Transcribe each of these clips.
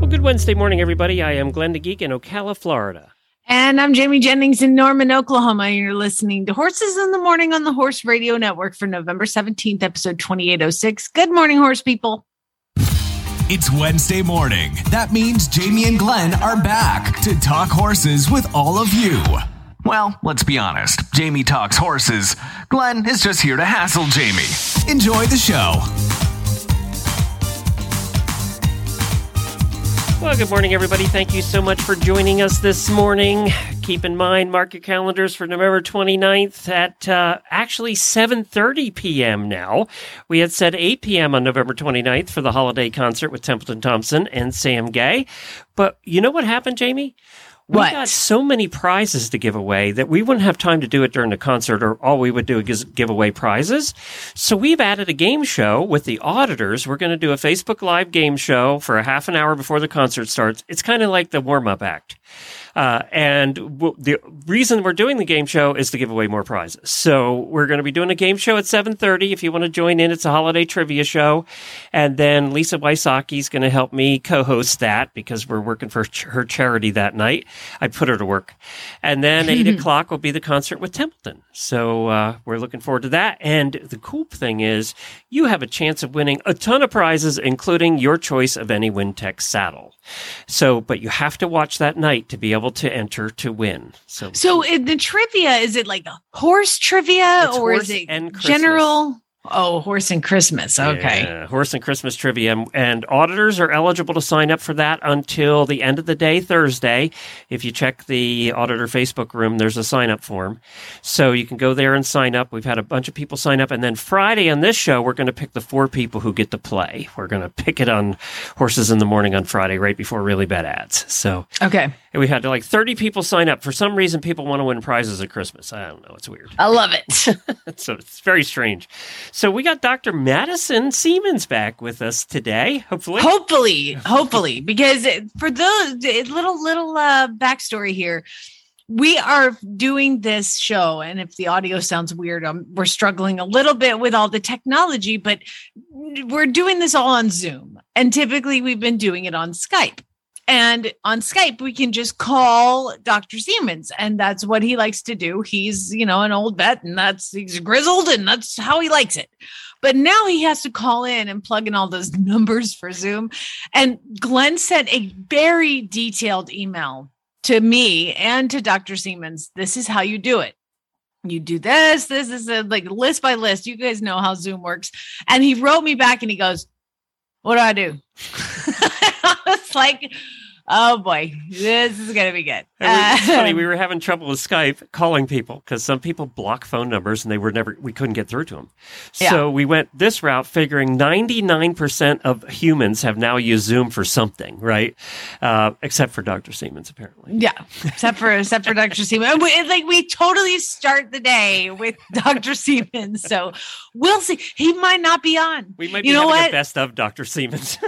Well, good Wednesday morning, everybody. I am Glenn DeGeek in Ocala, Florida. And I'm Jamie Jennings in Norman, Oklahoma. You're listening to Horses in the Morning on the Horse Radio Network for November 17th, episode 2806. Good morning, horse people. It's Wednesday morning. That means Jamie and Glenn are back to talk horses with all of you. Well, let's be honest. Jamie talks horses. Glenn is just here to hassle Jamie. Enjoy the show. Well, good morning, everybody. Thank you so much for joining us this morning. Keep in mind, mark your calendars for November 29th at actually 7:30 p.m. now. We had said 8 p.m. on November 29th for the holiday concert with Templeton Thompson and Sam Gay. But you know what happened, Jamie? We got so many prizes to give away that we wouldn't have time to do it during the concert, or all we would do is give away prizes. So we've added a game show with the auditors. We're going to do a Facebook Live game show for a half an hour before the concert starts. It's kind of like the warm-up act. The reason we're doing the game show is to give away more prizes. So we're going to be doing a game show at 7:30. If you want to join in, it's a holiday trivia show. And then Lisa Wysocki is going to help me co-host that because we're working for her charity that night. I put her to work. And then 8 o'clock will be the concert with Templeton. So we're looking forward to that. And the cool thing is you have a chance of winning a ton of prizes, including your choice of any Wintex saddle. So, but you have to watch that night to be able to enter to win. So the trivia, is it like a horse trivia or horse is it general? Oh, horse and Christmas. Okay. Yeah, horse and Christmas trivia. And auditors are eligible to sign up for that until the end of the day, Thursday. If you check the auditor Facebook room, there's a sign-up form. So you can go there and sign up. We've had a bunch of people sign up. And then Friday on this show, we're going to pick the four people who get to play. We're going to pick it on Horses in the Morning on Friday, right before Really Bad Ads. So okay. And we had like 30 people sign up. For some reason, people want to win prizes at Christmas. I don't know. It's weird. I love it. So it's very strange. So we got Dr. Madison Seamans back with us today, hopefully. Hopefully, because for those, little backstory here, we are doing this show, and if the audio sounds weird, we're struggling a little bit with all the technology, but we're doing this all on Zoom, and typically we've been doing it on Skype. And on Skype, we can just call Dr. Seamans, and that's what he likes to do. He's, an old vet, and he's grizzled, and that's how he likes it. But now he has to call in and plug in all those numbers for Zoom. And Glenn sent a very detailed email to me and to Dr. Seamans. This is how you do it. You do this. This is like list by list. You guys know how Zoom works. And he wrote me back, and he goes, "What do I do?" It's like, oh boy, this is going to be good. It's funny, we were having trouble with Skype calling people because some people block phone numbers and we couldn't get through to them. Yeah. So we went this route, figuring 99% of humans have now used Zoom for something, right? Except for Dr. Seamans, apparently. Yeah, except for Dr. Seamans. We totally start the day with Dr. Seamans. So we'll see. He might not be on. We might be having a best of Dr. Seamans.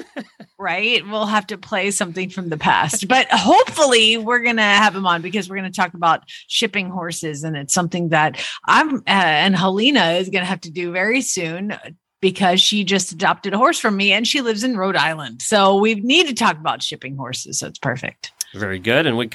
Right? We'll have to play something from the past, but hopefully we're going to have him on because we're going to talk about shipping horses. And it's something that and Helena is going to have to do very soon because she just adopted a horse from me and she lives in Rhode Island. So we need to talk about shipping horses. So it's perfect. Very good. And we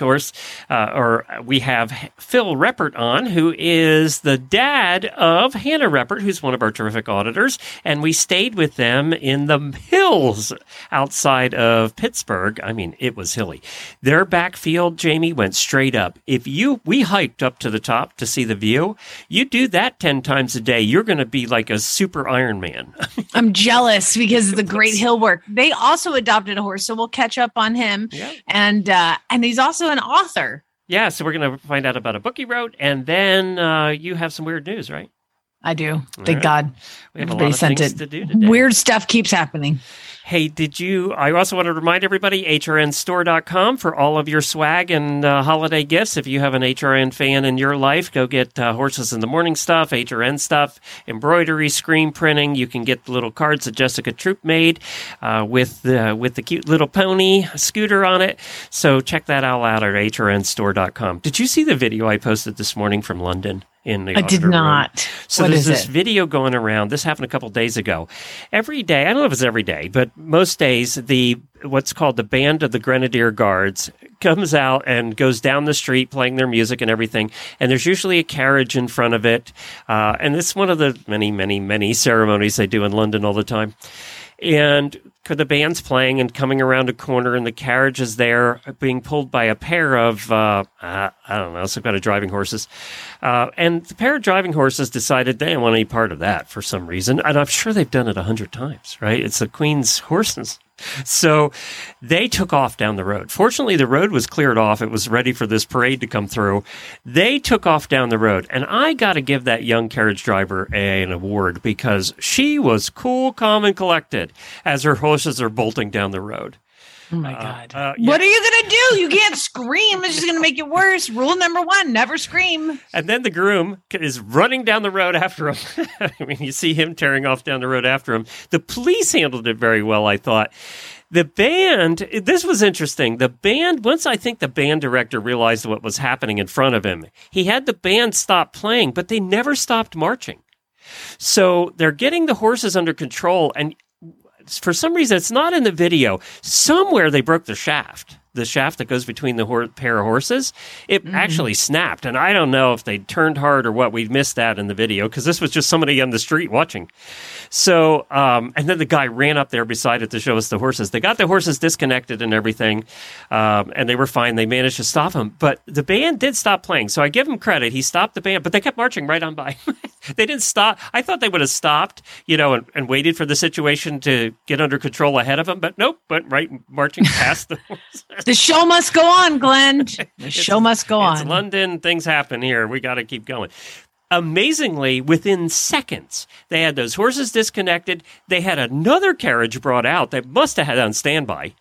have Phil Rapert on, who is the dad of Hannah Rapert, who's one of our terrific auditors. And we stayed with them in the hills outside of Pittsburgh. I mean, it was hilly. Their backfield, Jamie, went straight up. If we hiked up to the top to see the view, you do that 10 times a day, you're going to be like a super Iron Man. I'm jealous because of the great hill work. They also adopted a horse, so we'll catch up on him. Yep. And he's also an author. Yeah, so we're going to find out about a book he wrote, and then you have some weird news, right? I do. Thank God. We have a lot of things to do today. Weird stuff keeps happening. Hey, I also want to remind everybody, hrnstore.com for all of your swag and holiday gifts. If you have an HRN fan in your life, go get Horses in the Morning stuff, HRN stuff, embroidery, screen printing. You can get the little cards that Jessica Troop made with the cute little pony scooter on it. So check that all out at hrnstore.com. Did you see the video I posted this morning from London? I did not. Room. So what there's this video going around. This happened a couple of days ago. Every day, I don't know if it's every day, but most days, what's called the Band of the Grenadier Guards comes out and goes down the street playing their music and everything. And there's usually a carriage in front of it. And it's one of the many, many, many ceremonies they do in London all the time. And the band's playing and coming around a corner, and the carriage is there being pulled by a pair of, I don't know, some kind of driving horses. And the pair of driving horses decided they didn't want any part of that for some reason. And I'm sure they've done it 100 times, right? It's the Queen's horses. So they took off down the road. Fortunately, the road was cleared off. It was ready for this parade to come through. They took off down the road. And I got to give that young carriage driver an award because she was cool, calm, and collected as her horses are bolting down the road. Oh, my God. Yeah. What are you going to do? You can't scream. It's just going to make it worse. Rule number one, never scream. And then the groom is running down the road after him. I mean, you see him tearing off down the road after him. The police handled it very well, I thought. The band, this was interesting. The band, once I think the band director realized what was happening in front of him, he had the band stop playing, but they never stopped marching. So they're getting the horses under control, and for some reason, it's not in the video. Somewhere they broke the shaft that goes between the pair of horses. It actually snapped, and I don't know if they turned hard or what. We missed that in the video because this was just somebody on the street watching. So, and then the guy ran up there beside it to show us the horses. They got the horses disconnected and everything, and they were fine. They managed to stop him, but the band did stop playing. So I give him credit. He stopped the band, but they kept marching right on by. They didn't stop. I thought they would have stopped, you know, and waited for the situation to get under control ahead of them. But nope, went right marching past the horses. The show must go on, Glenn. The show must go on. It's London. Things happen here. We got to keep going. Amazingly, within seconds, they had those horses disconnected. They had another carriage brought out. They must have had on standby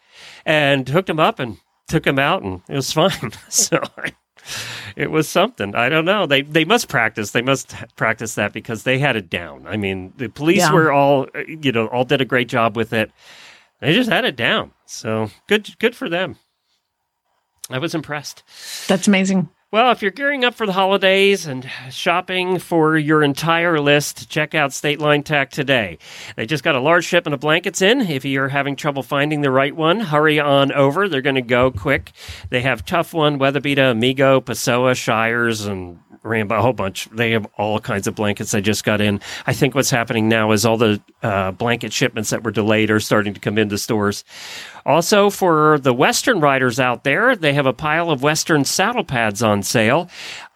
and hooked them up and took them out, and it was fine. So it was something. I don't know. They must practice. They must practice that because they had it down. I mean, the police were all, you know, all did a great job with it. They just had it down. So good for them. I was impressed. That's amazing. Well, if you're gearing up for the holidays and shopping for your entire list, check out State Line Tack today. They just got a large shipment of blankets in. If you're having trouble finding the right one, hurry on over. They're going to go quick. They have Tough One, Weatherbeeta, Amigo, Pessoa, Shires, and Rambo, a whole bunch. They have all kinds of blankets. I just got in. I think what's happening now is all the blanket shipments that were delayed are starting to come into stores. Also, for the Western riders out there, they have a pile of Western saddle pads on sale.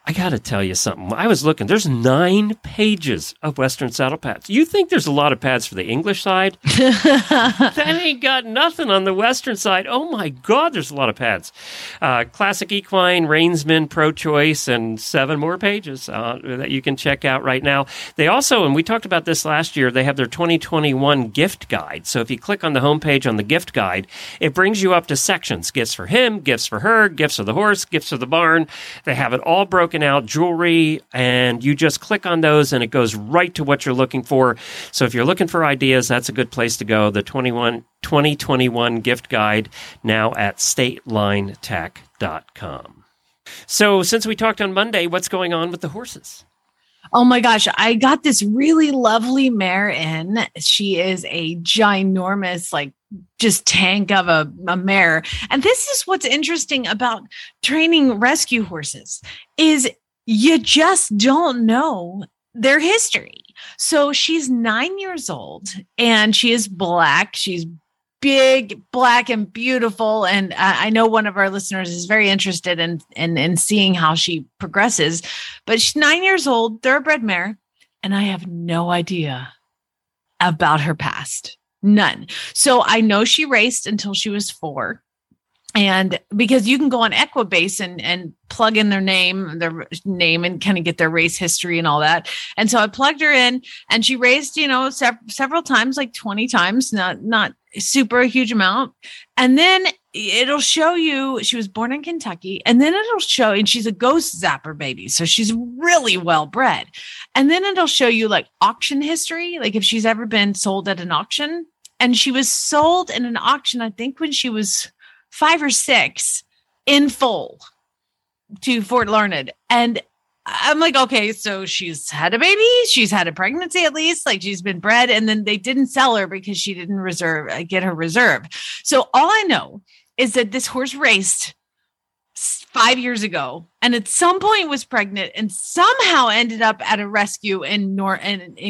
I got to tell you something. I was looking. There's 9 pages of Western saddle pads. You think there's a lot of pads for the English side? That ain't got nothing on the Western side. Oh, my God, there's a lot of pads. Classic Equine, Reinsman, Pro Choice, and 7 more pages that you can check out right now. They also, and we talked about this last year, they have their 2021 gift guide. So if you click on the homepage on the gift guide, it brings you up to sections. Gifts for him, gifts for her, gifts for the horse, gifts for the barn. They have it all broken out, jewelry, and you just click on those and it goes right to what you're looking for. So if you're looking for ideas, that's a good place to go. The 2021 gift guide now at statelinetack.com. So since we talked on Monday, what's going on with the horses? Oh my gosh, I got this really lovely mare in. She is a ginormous, like, just tank of a mare. And this is what's interesting about training rescue horses is you just don't know their history. So she's 9 years old and she is black. She's big, black, and beautiful. And I know one of our listeners is very interested in seeing how she progresses, but she's 9 years old, thoroughbred mare. And I have no idea about her past. None. So I know she raced until she was 4. And because you can go on Equibase and plug in their name and kind of get their race history and all that. And so I plugged her in and she raced, you know, several times, like 20 times, not super huge amount. And then it'll show you, she was born in Kentucky, and then it'll show, and she's a ghost zapper baby. So she's really well bred. And then it'll show you like auction history, like if she's ever been sold at an auction. And she was sold in an auction, I think when she was 5 or 6 in full to Fort Learned. And I'm like, okay, so she's had a baby. She's had a pregnancy at least, like she's been bred. And then they didn't sell her because she didn't get her reserve. So all I know is that this horse raced 5 years ago and at some point was pregnant and somehow ended up at a rescue in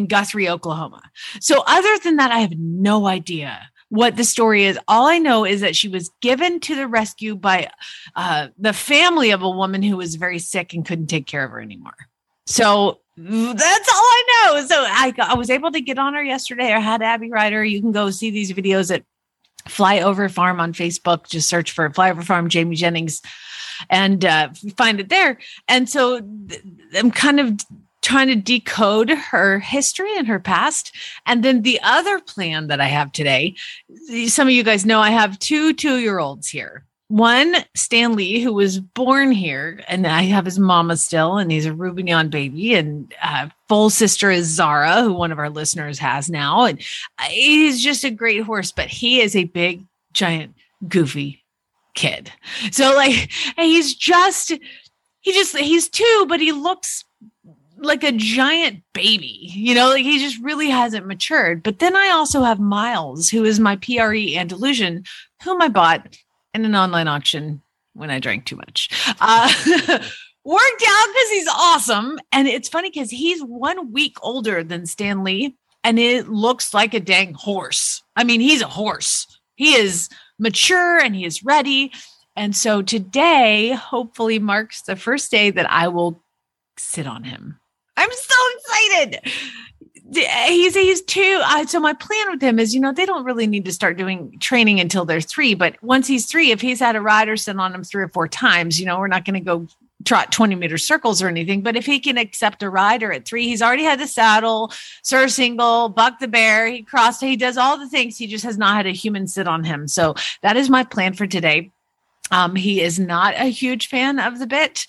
Guthrie, Oklahoma. So other than that, I have no idea what the story is. All I know is that she was given to the rescue by the family of a woman who was very sick and couldn't take care of her anymore. So that's all I know. So I was able to get on her yesterday. I had Abby ride her. You can go see these videos at Flyover Farm on Facebook. Just search for Flyover Farm, Jamie Jennings, and find it there. And so I'm kind of trying to decode her history and her past. And then the other plan that I have today, some of you guys know I have two 2-year-olds here. One, Stan Lee, who was born here, and I have his mama still, and he's a Rouvignon baby. And full sister is Zara, who one of our listeners has now. And he's just a great horse, but he is a big, giant, goofy kid. So like, he's 2, but he looks like a giant baby, you know, like he just really hasn't matured. But then I also have Miles, who is my PRE Andalusian, whom I bought in an online auction when I drank too much. Worked out because he's awesome. And it's funny because he's 1 week older than Stan Lee and it looks like a dang horse. I mean, he's a horse. He is mature and he is ready. And so today hopefully marks the first day that I will sit on him. I'm so excited. He's 2. So my plan with him is, you know, they don't really need to start doing training until they're 3. But once he's 3, if he's had a rider sit on him 3 or 4 times, you know, we're not going to go trot 20-meter circles or anything. But if he can accept a rider at 3, he's already had the saddle, Sir Single, Buck the Bear, he crossed, he does all the things. He just has not had a human sit on him. So that is my plan for today. He is not a huge fan of the bit.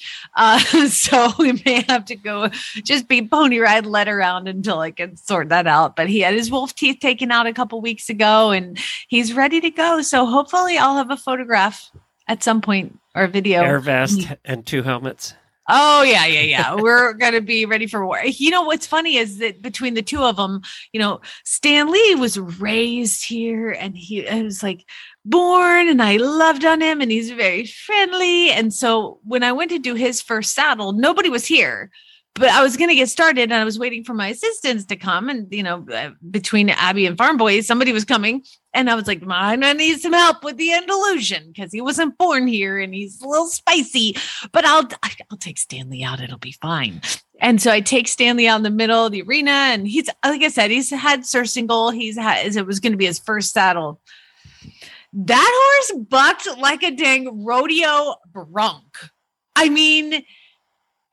So we may have to go just be pony ride, led around until I can sort that out. But he had his wolf teeth taken out a couple weeks ago and he's ready to go. So hopefully I'll have a photograph at some point or a video. Air vest and 2 helmets. Oh, yeah. We're going to be ready for war. You know, what's funny is that between the two of them, you know, Stan Lee was raised here and it was like born and I loved on him and he's very friendly. And so when I went to do his first saddle, nobody was here, but I was going to get started and I was waiting for my assistants to come. And, you know, between Abby and Farm Boy, somebody was coming. And I was like, man, I need some help with the Andalusian because he wasn't born here and he's a little spicy, but I'll take Stanley out. It'll be fine. And so I take Stanley out in the middle of the arena and he's, like I said, he's had Sir Single. It was going to be his first saddle. That horse bucked like a dang rodeo bronc. I mean,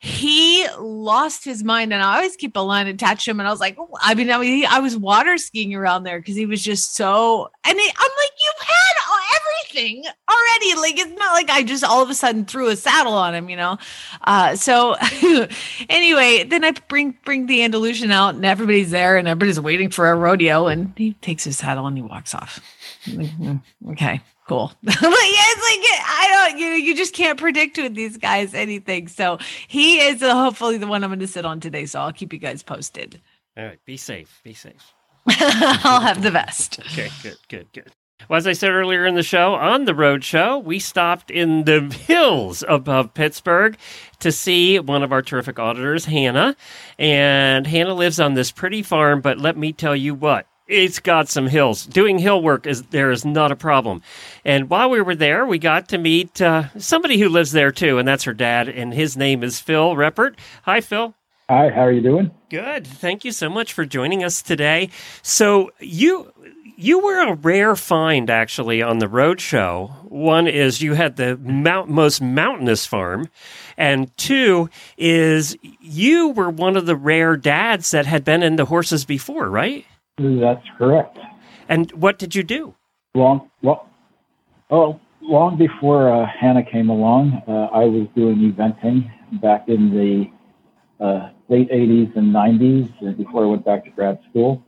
he lost his mind and I always keep a line attached to him. And I was like, I was water skiing around there because he was just so, and I'm like, you've had everything already. Like, it's not like I just all of a sudden threw a saddle on him, you know? So anyway, then I bring the Andalusian out and everybody's there and everybody's waiting for a rodeo and he takes his saddle and he walks off. Okay. Cool. But yeah, it's like, you just can't predict with these guys anything. So he is hopefully the one I'm going to sit on today. So I'll keep you guys posted. All right. Be safe. I'll have the vest. Okay, good. Well, as I said earlier in the show, on the road show, we stopped in the hills above Pittsburgh to see one of our terrific auditors, Hannah. And Hannah lives on this pretty farm, but let me tell you what. It's got some hills. Doing hill work is not a problem. And while we were there, we got to meet somebody who lives there too, and that's her dad, and his name is Phil Rapert. Hi, Phil. Hi, how are you doing? Good. Thank you so much for joining us today. So you were a rare find, actually, on the road show One is you had the most mountainous farm, and two is you were one of the rare dads that had been into horses before, right? That's correct. And what did you do? Long before Hannah came along, I was doing eventing back in the late 80s and 90s before I went back to grad school,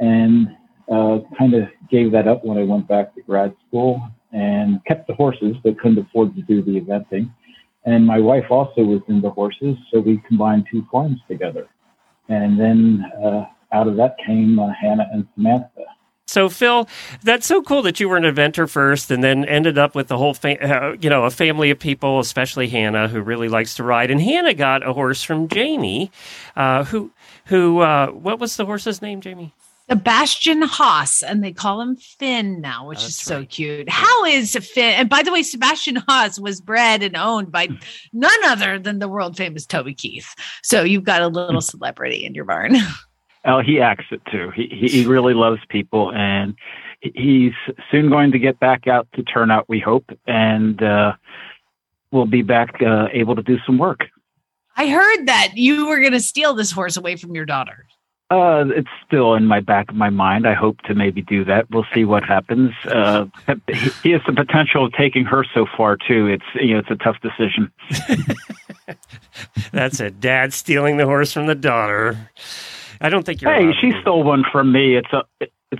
and kind of gave that up when I went back to grad school and kept the horses but couldn't afford to do the eventing. And my wife also was into horses, so we combined two farms together. And then out of that came Hannah and Samantha. So, Phil, that's so cool that you were an inventor first and then ended up with the whole, a family of people, especially Hannah, who really likes to ride. And Hannah got a horse from Jamie, who what was the horse's name, Jamie? Sebastian Haas, and they call him Finn now, which is so cute. How is Finn? And by the way, Sebastian Haas was bred and owned by none other than the world-famous Toby Keith. So you've got a little celebrity in your barn. Oh, he acts it too. He really loves people, and he's soon going to get back out to turn out, we hope, and we'll be back able to do some work. I heard that you were going to steal this horse away from your daughter. It's still in my back of my mind. I hope to maybe do that. We'll see what happens. He has the potential of taking her so far too. It's a tough decision. That's it. Dad stealing the horse from the daughter. I don't think you're. Hey, she stole one from me. It's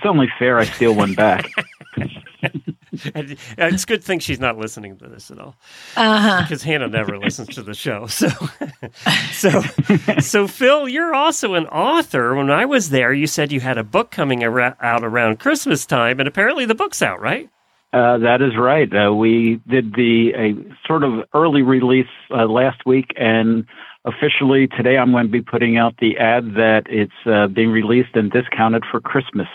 only fair I steal one back. It's a good thing she's not listening to this at all, because Hannah never listens to the show. So Phil, you're also an author. When I was there, you said you had a book coming out around Christmas time, and apparently the book's out, right? That is right. We did a sort of early release last week, and officially today I'm going to be putting out the ad that it's being released and discounted for Christmas.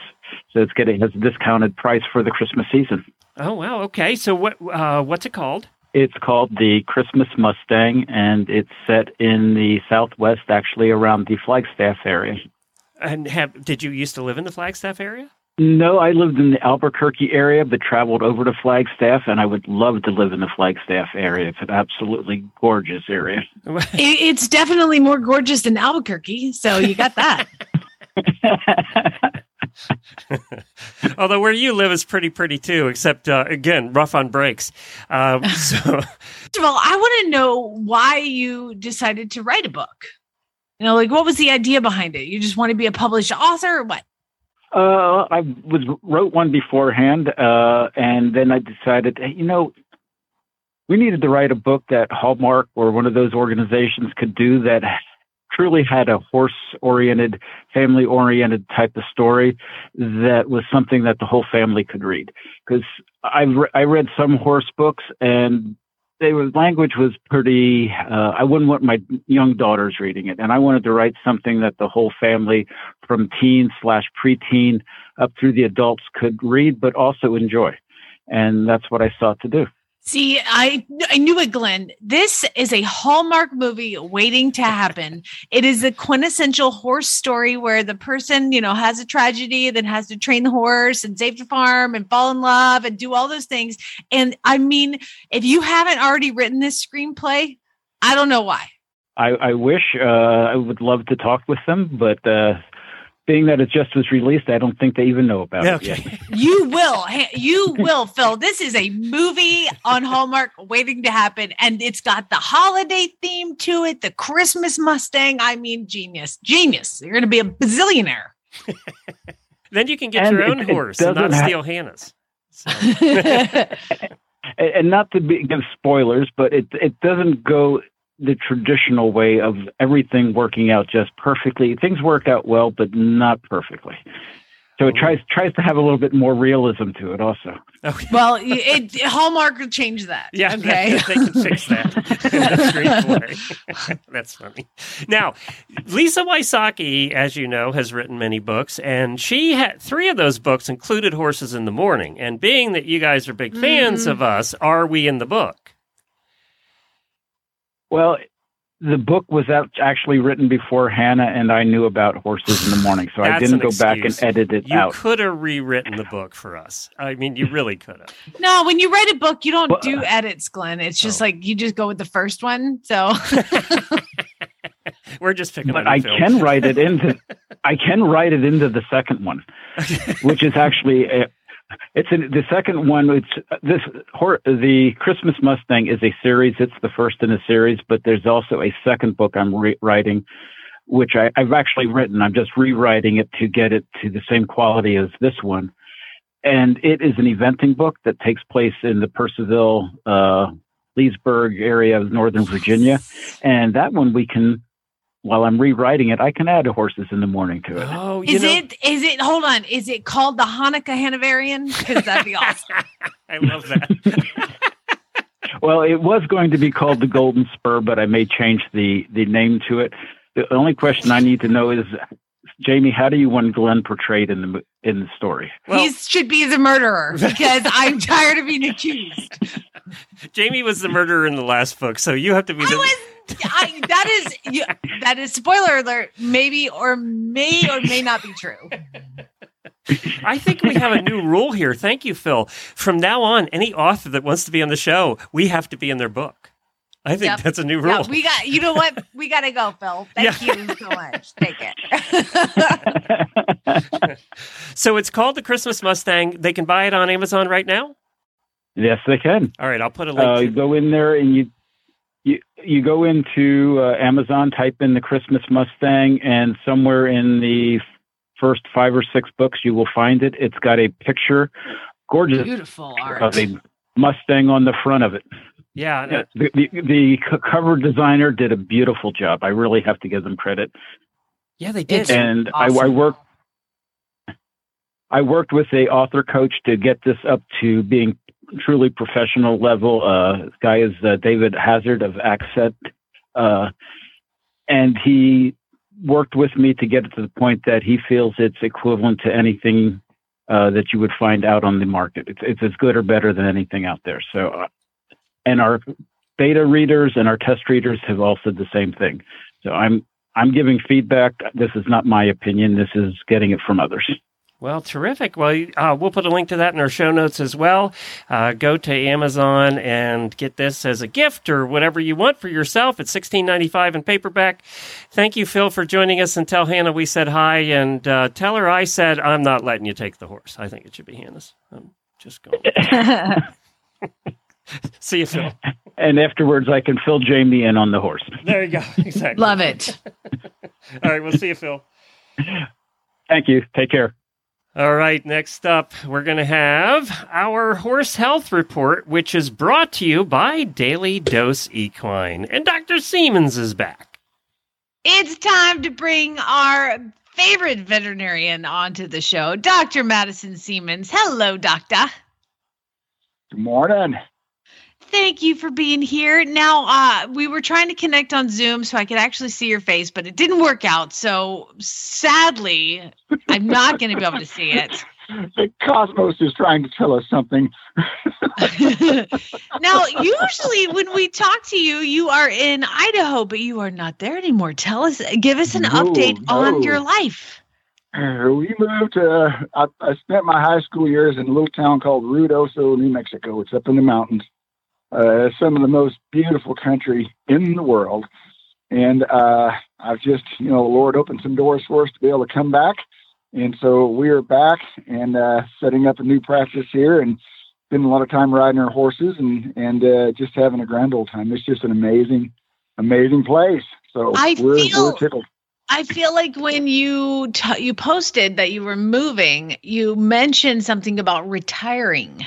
So it has a discounted price for the Christmas season. Oh, wow. Okay. So what's it called? It's called The Christmas Mustang, and it's set in the Southwest, actually around the Flagstaff area. And did you used to live in the Flagstaff area? No, I lived in the Albuquerque area, but traveled over to Flagstaff, and I would love to live in the Flagstaff area. It's an absolutely gorgeous area. It's definitely more gorgeous than Albuquerque, so you got that. Although where you live is pretty too, except again, rough on brakes. First of all, I want to know why you decided to write a book. What was the idea behind it? You just want to be a published author or what? I wrote one beforehand, and then I decided, we needed to write a book that Hallmark or one of those organizations could do that truly had a horse-oriented, family-oriented type of story that was something that the whole family could read. Because I read some horse books, and language was pretty, I wouldn't want my young daughters reading it. And I wanted to write something that the whole family from teen/preteen up through the adults could read, but also enjoy. And that's what I sought to do. See, I knew it, Glenn. This is a Hallmark movie waiting to happen. It is a quintessential horse story where the person, has a tragedy, then has to train the horse and save the farm and fall in love and do all those things. And I mean, if you haven't already written this screenplay, I don't know why. I wish I would love to talk with them, but being that it just was released, I don't think they even know about it yet. You will, Phil. This is a movie on Hallmark waiting to happen, and it's got the holiday theme to it, the Christmas Mustang. I mean, genius. You're going to be a bazillionaire. Then you can get your own horse and not steal Hannah's. So. And not to give spoilers, but it doesn't go the traditional way of everything working out just perfectly. Things work out well, but not perfectly. So it tries to have a little bit more realism to it also. Okay. Well, Hallmark will change that. Yeah, okay. They can fix that. That's funny. Now, Lisa Wysocki, as you know, has written many books, and she had three of those books included Horses in the Morning. And being that you guys are big fans of us, are we in the book? Well, The book was actually written before Hannah and I knew about horses in the morning, so I didn't go back and edit it out. You could have rewritten the book for us. I mean, you really could have. No, when you write a book, you don't do edits, Glenn. It's just like you just go with the first one. So we're just picking. But I can write it into the second one, which is actually the second one. The Christmas Mustang is a series. It's the first in a series, but there's also a second book I'm rewriting, which I've actually written. I'm just rewriting it to get it to the same quality as this one. And it is an eventing book that takes place in the Percival, Leesburg area of Northern Virginia. And that one while I'm rewriting it, I can add horses in the morning to it. Oh, hold on. Is it called the Hanukkah Hanoverian? Because that'd be awesome. I love that. Well, it was going to be called the Golden Spur, but I may change the name to it. The only question I need to know is, Jamie, how do you want Glenn portrayed in the story? Well, he should be the murderer because I'm tired of being accused. Jamie was the murderer in the last book, so you have to be that is spoiler alert, maybe or may not be true. I think we have a new rule here. Thank you, Phil. From now on, any author that wants to be on the show, we have to be in their book. I think that's a new rule. Yeah, you know what? We got to go, Phil. Thank you so much. Take it. So it's called The Christmas Mustang. They can buy it on Amazon right now? Yes, they can. All right. I'll put a link. You go in there and you go into Amazon, type in The Christmas Mustang, and somewhere in the first 5 or 6 books, you will find it. It's got a picture, gorgeous, beautiful art of a Mustang on the front of it. Yeah. The cover designer did a beautiful job. I really have to give them credit. Yeah, they did. And awesome. I worked with a author coach to get this up to being truly professional level. This guy is David Hazard of Accent. And he worked with me to get it to the point that he feels it's equivalent to anything that you would find out on the market. It's as good or better than anything out there. So, and our beta readers and our test readers have all said the same thing. So I'm giving feedback. This is not my opinion. This is getting it from others. Well, terrific. Well, we'll put a link to that in our show notes as well. Go to Amazon and get this as a gift or whatever you want for yourself. It's $16.95 in paperback. Thank you, Phil, for joining us. And tell Hannah we said hi. And tell her I said, I'm not letting you take the horse. I think it should be Hannah's. I'm just going. See you, Phil. And afterwards, I can fill Jamie in on the horse. There you go. Exactly. Love it. All right. We'll see you, Phil. Thank you. Take care. All right. Next up, we're going to have our horse health report, which is brought to you by Daily Dose Equine. And Dr. Seamans is back. It's time to bring our favorite veterinarian onto the show, Dr. Madison Seamans. Hello, Doctor. Good morning. Thank you for being here. Now, we were trying to connect on Zoom so I could actually see your face, but it didn't work out. So sadly, I'm not going to be able to see it. The cosmos is trying to tell us something. Now, usually when we talk to you, you are in Idaho, but you are not there anymore. Tell us, give us an update on your life. We moved to, I spent my high school years in a little town called Ruidoso, New Mexico. It's up in the mountains. Some of the most beautiful country in the world. And I've just, Lord opened some doors for us to be able to come back. And so we are back and setting up a new practice here and spending a lot of time riding our horses and just having a grand old time. It's just an amazing, amazing place. So we're tickled. I feel like when you posted that you were moving, you mentioned something about retiring.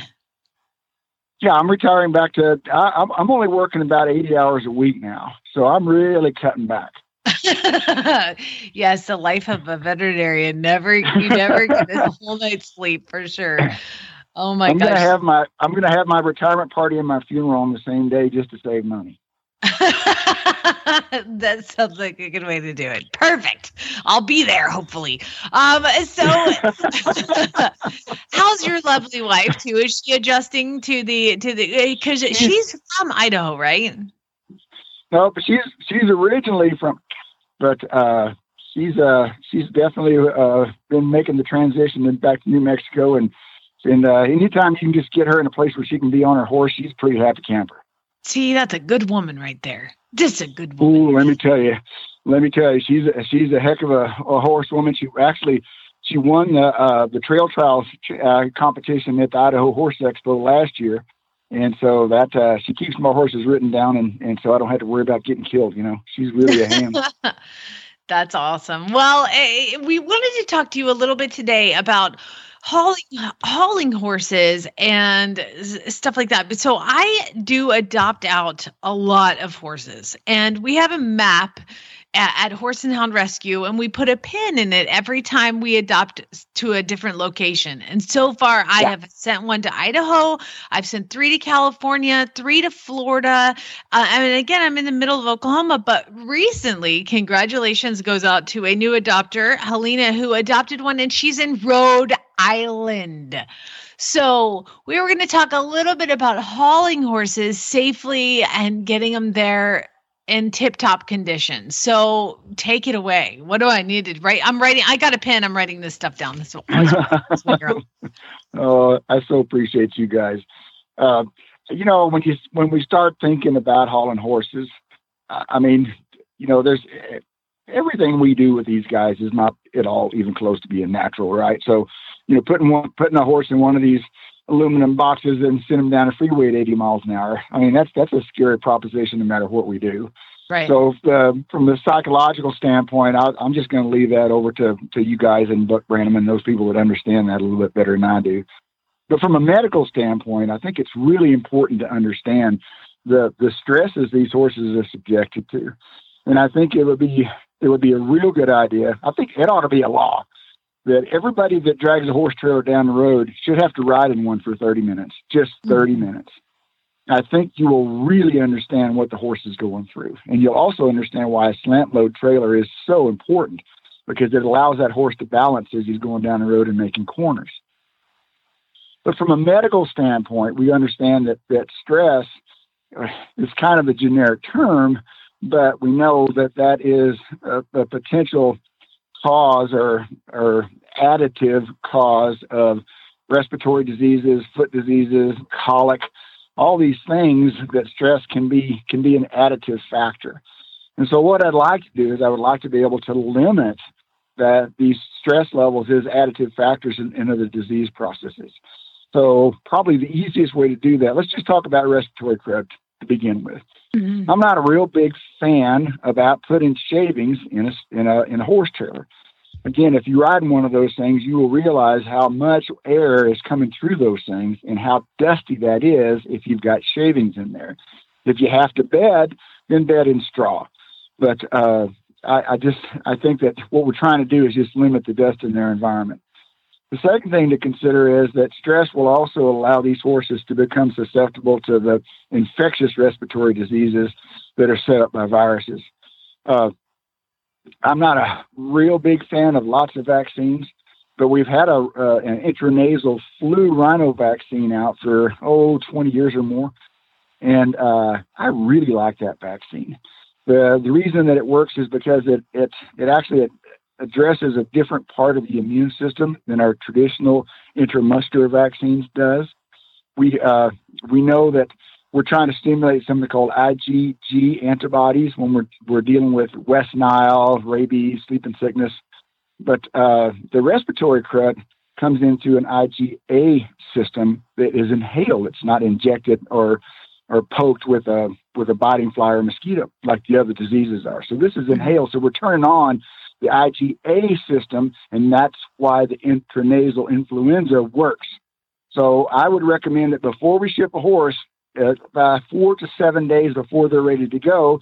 Yeah, I'm retiring back to. I'm only working about 80 hours a week now, so I'm really cutting back. Yes, the life of a veterinarian you never get a whole night's sleep for sure. Oh my gosh! I'm gonna have my retirement party and my funeral on the same day just to save money. That sounds like a good way to do it. Perfect. I'll be there, hopefully. How's your lovely wife too? Is she adjusting to the because she's from Idaho, right? No, but she's originally from, but she's definitely been making the transition back to New Mexico, and anytime you can just get her in a place where she can be on her horse, she's a pretty happy camper. See, that's a good woman right there. Just a good woman. Ooh, let me tell you, she's a heck of a horse woman. She actually. She won the trail trials competition at the Idaho Horse Expo last year. And so that she keeps my horses written down. And so I don't have to worry about getting killed. You know, she's really a ham. That's awesome. Well, we wanted to talk to you a little bit today about hauling horses and stuff like that. But so I do adopt out a lot of horses, and we have a map at Horse and Hound Rescue, and we put a pin in it every time we adopt to a different location. And so far, I have sent one to Idaho. I've sent 3 to California, 3 to Florida. I mean, again, I'm in the middle of Oklahoma, but recently, congratulations goes out to a new adopter, Helena, who adopted one, and she's in Rhode Island. So we were going to talk a little bit about hauling horses safely and getting them there in tip-top condition. So take it away. What do I need to write? I'm writing. I got a pen. I'm writing this stuff down. This girl. Oh, I so appreciate you guys. You know, when we start thinking about hauling horses, I mean, you know, there's everything we do with these guys is not at all even close to being natural, right? So, you know, putting a horse in one of these aluminum boxes and send them down a freeway at 80 miles an hour. I mean, that's a scary proposition no matter what we do. Right. So from the psychological standpoint, I'm just going to leave that over to you guys and Buck Branham and those people that understand that a little bit better than I do. But from a medical standpoint, I think it's really important to understand the stresses these horses are subjected to. And I think it would be a real good idea. I think it ought to be a law that everybody that drags a horse trailer down the road should have to ride in one for 30 minutes, just 30 minutes. I think you will really understand what the horse is going through. And you'll also understand why a slant load trailer is so important, because it allows that horse to balance as he's going down the road and making corners. But from a medical standpoint, we understand that stress is kind of a generic term, but we know that is a potential cause or additive cause of respiratory diseases, foot diseases, colic, all these things that stress can be an additive factor. And so what I'd like to do is I would like to be able to limit that these stress levels as additive factors in other disease processes. So probably the easiest way to do that, let's just talk about respiratory crud to begin with. Mm-hmm. I'm not a real big fan about putting shavings in a horse trailer. Again, if you ride in one of those things, you will realize how much air is coming through those things and how dusty that is if you've got shavings in there. If you have to bed, then bed in straw. But I think that what we're trying to do is just limit the dust in their environment. The second thing to consider is that stress will also allow these horses to become susceptible to the infectious respiratory diseases that are set up by viruses. I'm not a real big fan of lots of vaccines, but we've had an intranasal flu rhino vaccine out for, 20 years or more. And I really like that vaccine. The reason that it works is because it actually addresses a different part of the immune system than our traditional intramuscular vaccines does. We know that we're trying to stimulate something called IgG antibodies when we're dealing with West Nile, rabies, sleeping sickness. But the respiratory crud comes into an IgA system that is inhaled. It's not injected or poked with a biting fly or mosquito like the other diseases are. So this is inhaled. So we're turning on the IgA system, and that's why the intranasal influenza works. So I would recommend that before we ship a horse, by 4 to 7 days before they're ready to go,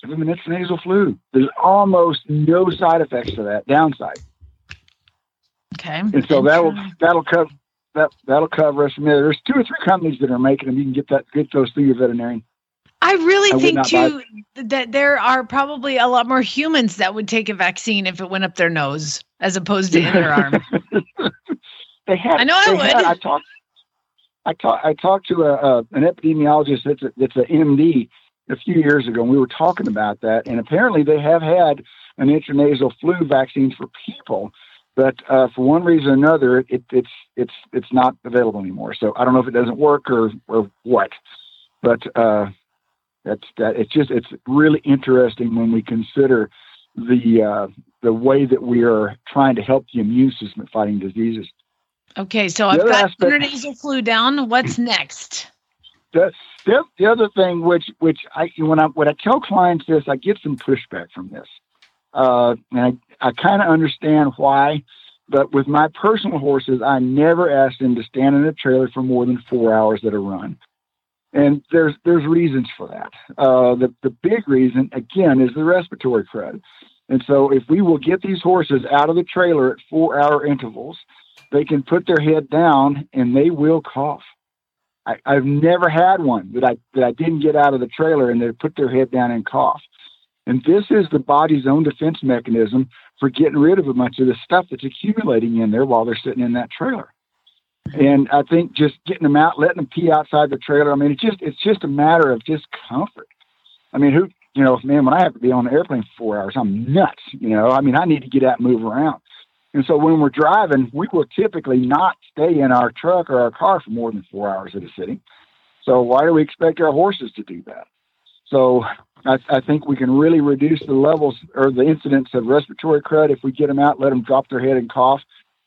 give them an intranasal flu. There's almost no side effects to that downside. Okay. And so that'll cover us from there. There's 2 or 3 companies that are making them. You can get those through your veterinarian. I really think, too, that there are probably a lot more humans that would take a vaccine if it went up their nose as opposed to in their arm. I talked to an epidemiologist that's an MD, a few years ago, and we were talking about that. And apparently they have had an intranasal flu vaccine for people, but for one reason or another, it's not available anymore. So I don't know if it doesn't work or what, but it's really interesting when we consider the way that we are trying to help the immune system at fighting diseases. Okay, so I've got intranasal flu down. What's next? The other thing, which when I tell clients this, I get some pushback from this, and I kind of understand why. But with my personal horses, I never ask them to stand in a trailer for more than 4 hours at a run, and there's reasons for that. The big reason again is the respiratory crud, and so if we will get these horses out of the trailer at 4 hour intervals, they can put their head down and they will cough. I've never had one that I didn't get out of the trailer and they put their head down and cough. And this is the body's own defense mechanism for getting rid of a bunch of the stuff that's accumulating in there while they're sitting in that trailer. And I think just getting them out, letting them pee outside the trailer. I mean, it's just a matter of just comfort. I mean, when I have to be on an airplane for 4 hours, I'm nuts. I mean, I need to get out and move around. And so when we're driving, we will typically not stay in our truck or our car for more than 4 hours at a sitting. So why do we expect our horses to do that? So I think we can really reduce the levels or the incidence of respiratory crud if we get them out, let them drop their head and cough,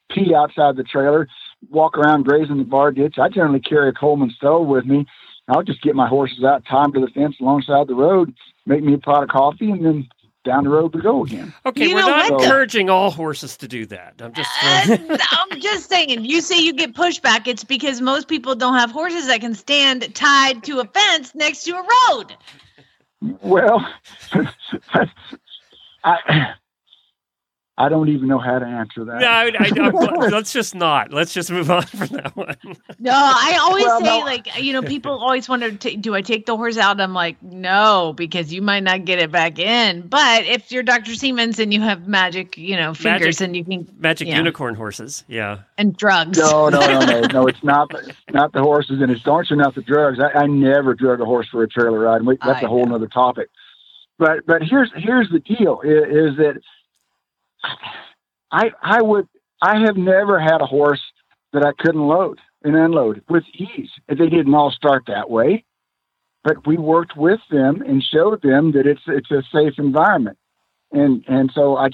pee outside the trailer, walk around grazing the bar ditch. I generally carry a Coleman stove with me. I'll just get my horses out, tie them to the fence alongside the road, make me a pot of coffee, and then down the road to go again. Okay, we're not encouraging all horses to do that. I'm just saying, you say you get pushback, it's because most people don't have horses that can stand tied to a fence next to a road. Well, I don't even know how to answer that. No, let's just move on from that one. No, I always people always wonder, do I take the horse out? I'm like, no, because you might not get it back in. But if you're Dr. Seamans and you have magic, fingers and you can unicorn horses, yeah, and drugs. No, it's not the horses, and it's darn sure not the drugs. I never drug a horse for a trailer ride. That's a whole other topic. But here's the deal: is that I have never had a horse that I couldn't load and unload with ease. They didn't all start that way, but we worked with them and showed them that it's a safe environment. And so I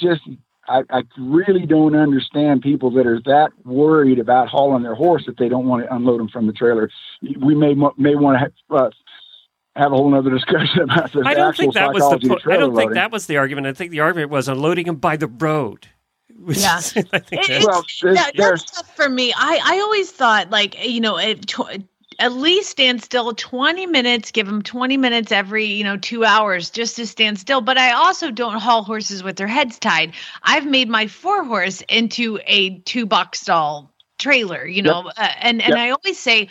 really don't understand people that are that worried about hauling their horse that they don't want to unload them from the trailer. We may want to have a whole other discussion about this. I don't think that was the argument. I think the argument was unloading them by the road. Yeah, that's tough for me. I always thought at least stand still 20 minutes, give them 20 minutes every, 2 hours just to stand still. But I also don't haul horses with their heads tied. I've made my 4-horse into a 2-box stall trailer, and I always say,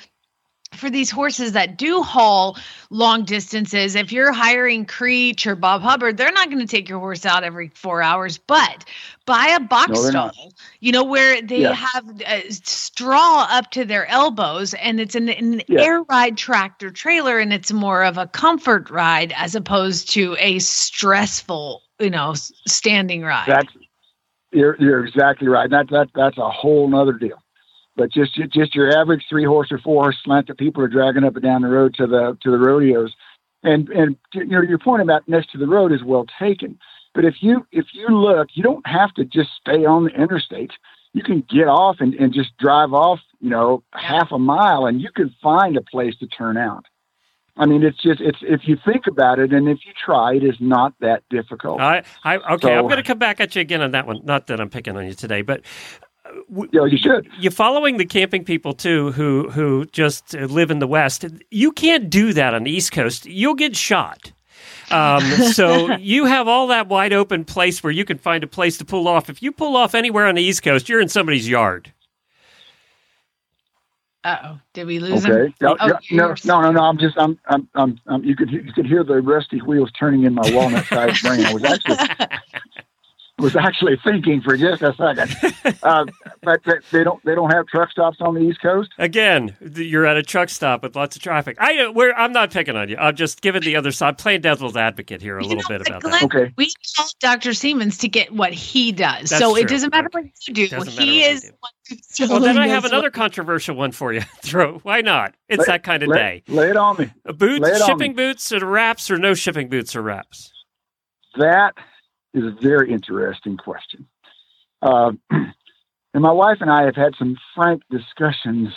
for these horses that do haul long distances, if you're hiring Creech or Bob Hubbard, they're not going to take your horse out every 4 hours, but buy a box stall, where they have straw up to their elbows, and it's an air ride tractor trailer, and it's more of a comfort ride as opposed to a stressful, standing ride. You're exactly right. That's a whole nother deal. But just your average 3-horse or 4-horse slant that people are dragging up and down the road to the rodeos, and your point about next to the road is well taken. But if you look, you don't have to just stay on the interstate. You can get off and just drive off, half a mile, and you can find a place to turn out. I mean, it's if you think about it and if you try, it is not that difficult. I'm going to come back at you again on that one. Not that I'm picking on you today, but. You should. You're following the camping people, too, who just live in the West. You can't do that on the East Coast. You'll get shot. So you have all that wide open place where you can find a place to pull off. If you pull off anywhere on the East Coast, you're in somebody's yard. Uh-oh. Did we lose him? No. I'm you could hear the rusty wheels turning in my walnut side brain. I was actually was actually thinking for just a second. But they don't have truck stops on the East Coast. Again, you're at a truck stop with lots of traffic. I'm not picking on you. I'm just giving the other side. I'm playing devil's advocate here a little bit about that. Okay. We call Dr. Seamans to get what he does. That's so true. It doesn't matter what you do. He is. Well, then I have another controversial one for you. Why not? It's that kind of day. Lay it on me. Shipping boots and wraps, or no shipping boots or wraps? That is a very interesting question. And my wife and I have had some frank discussions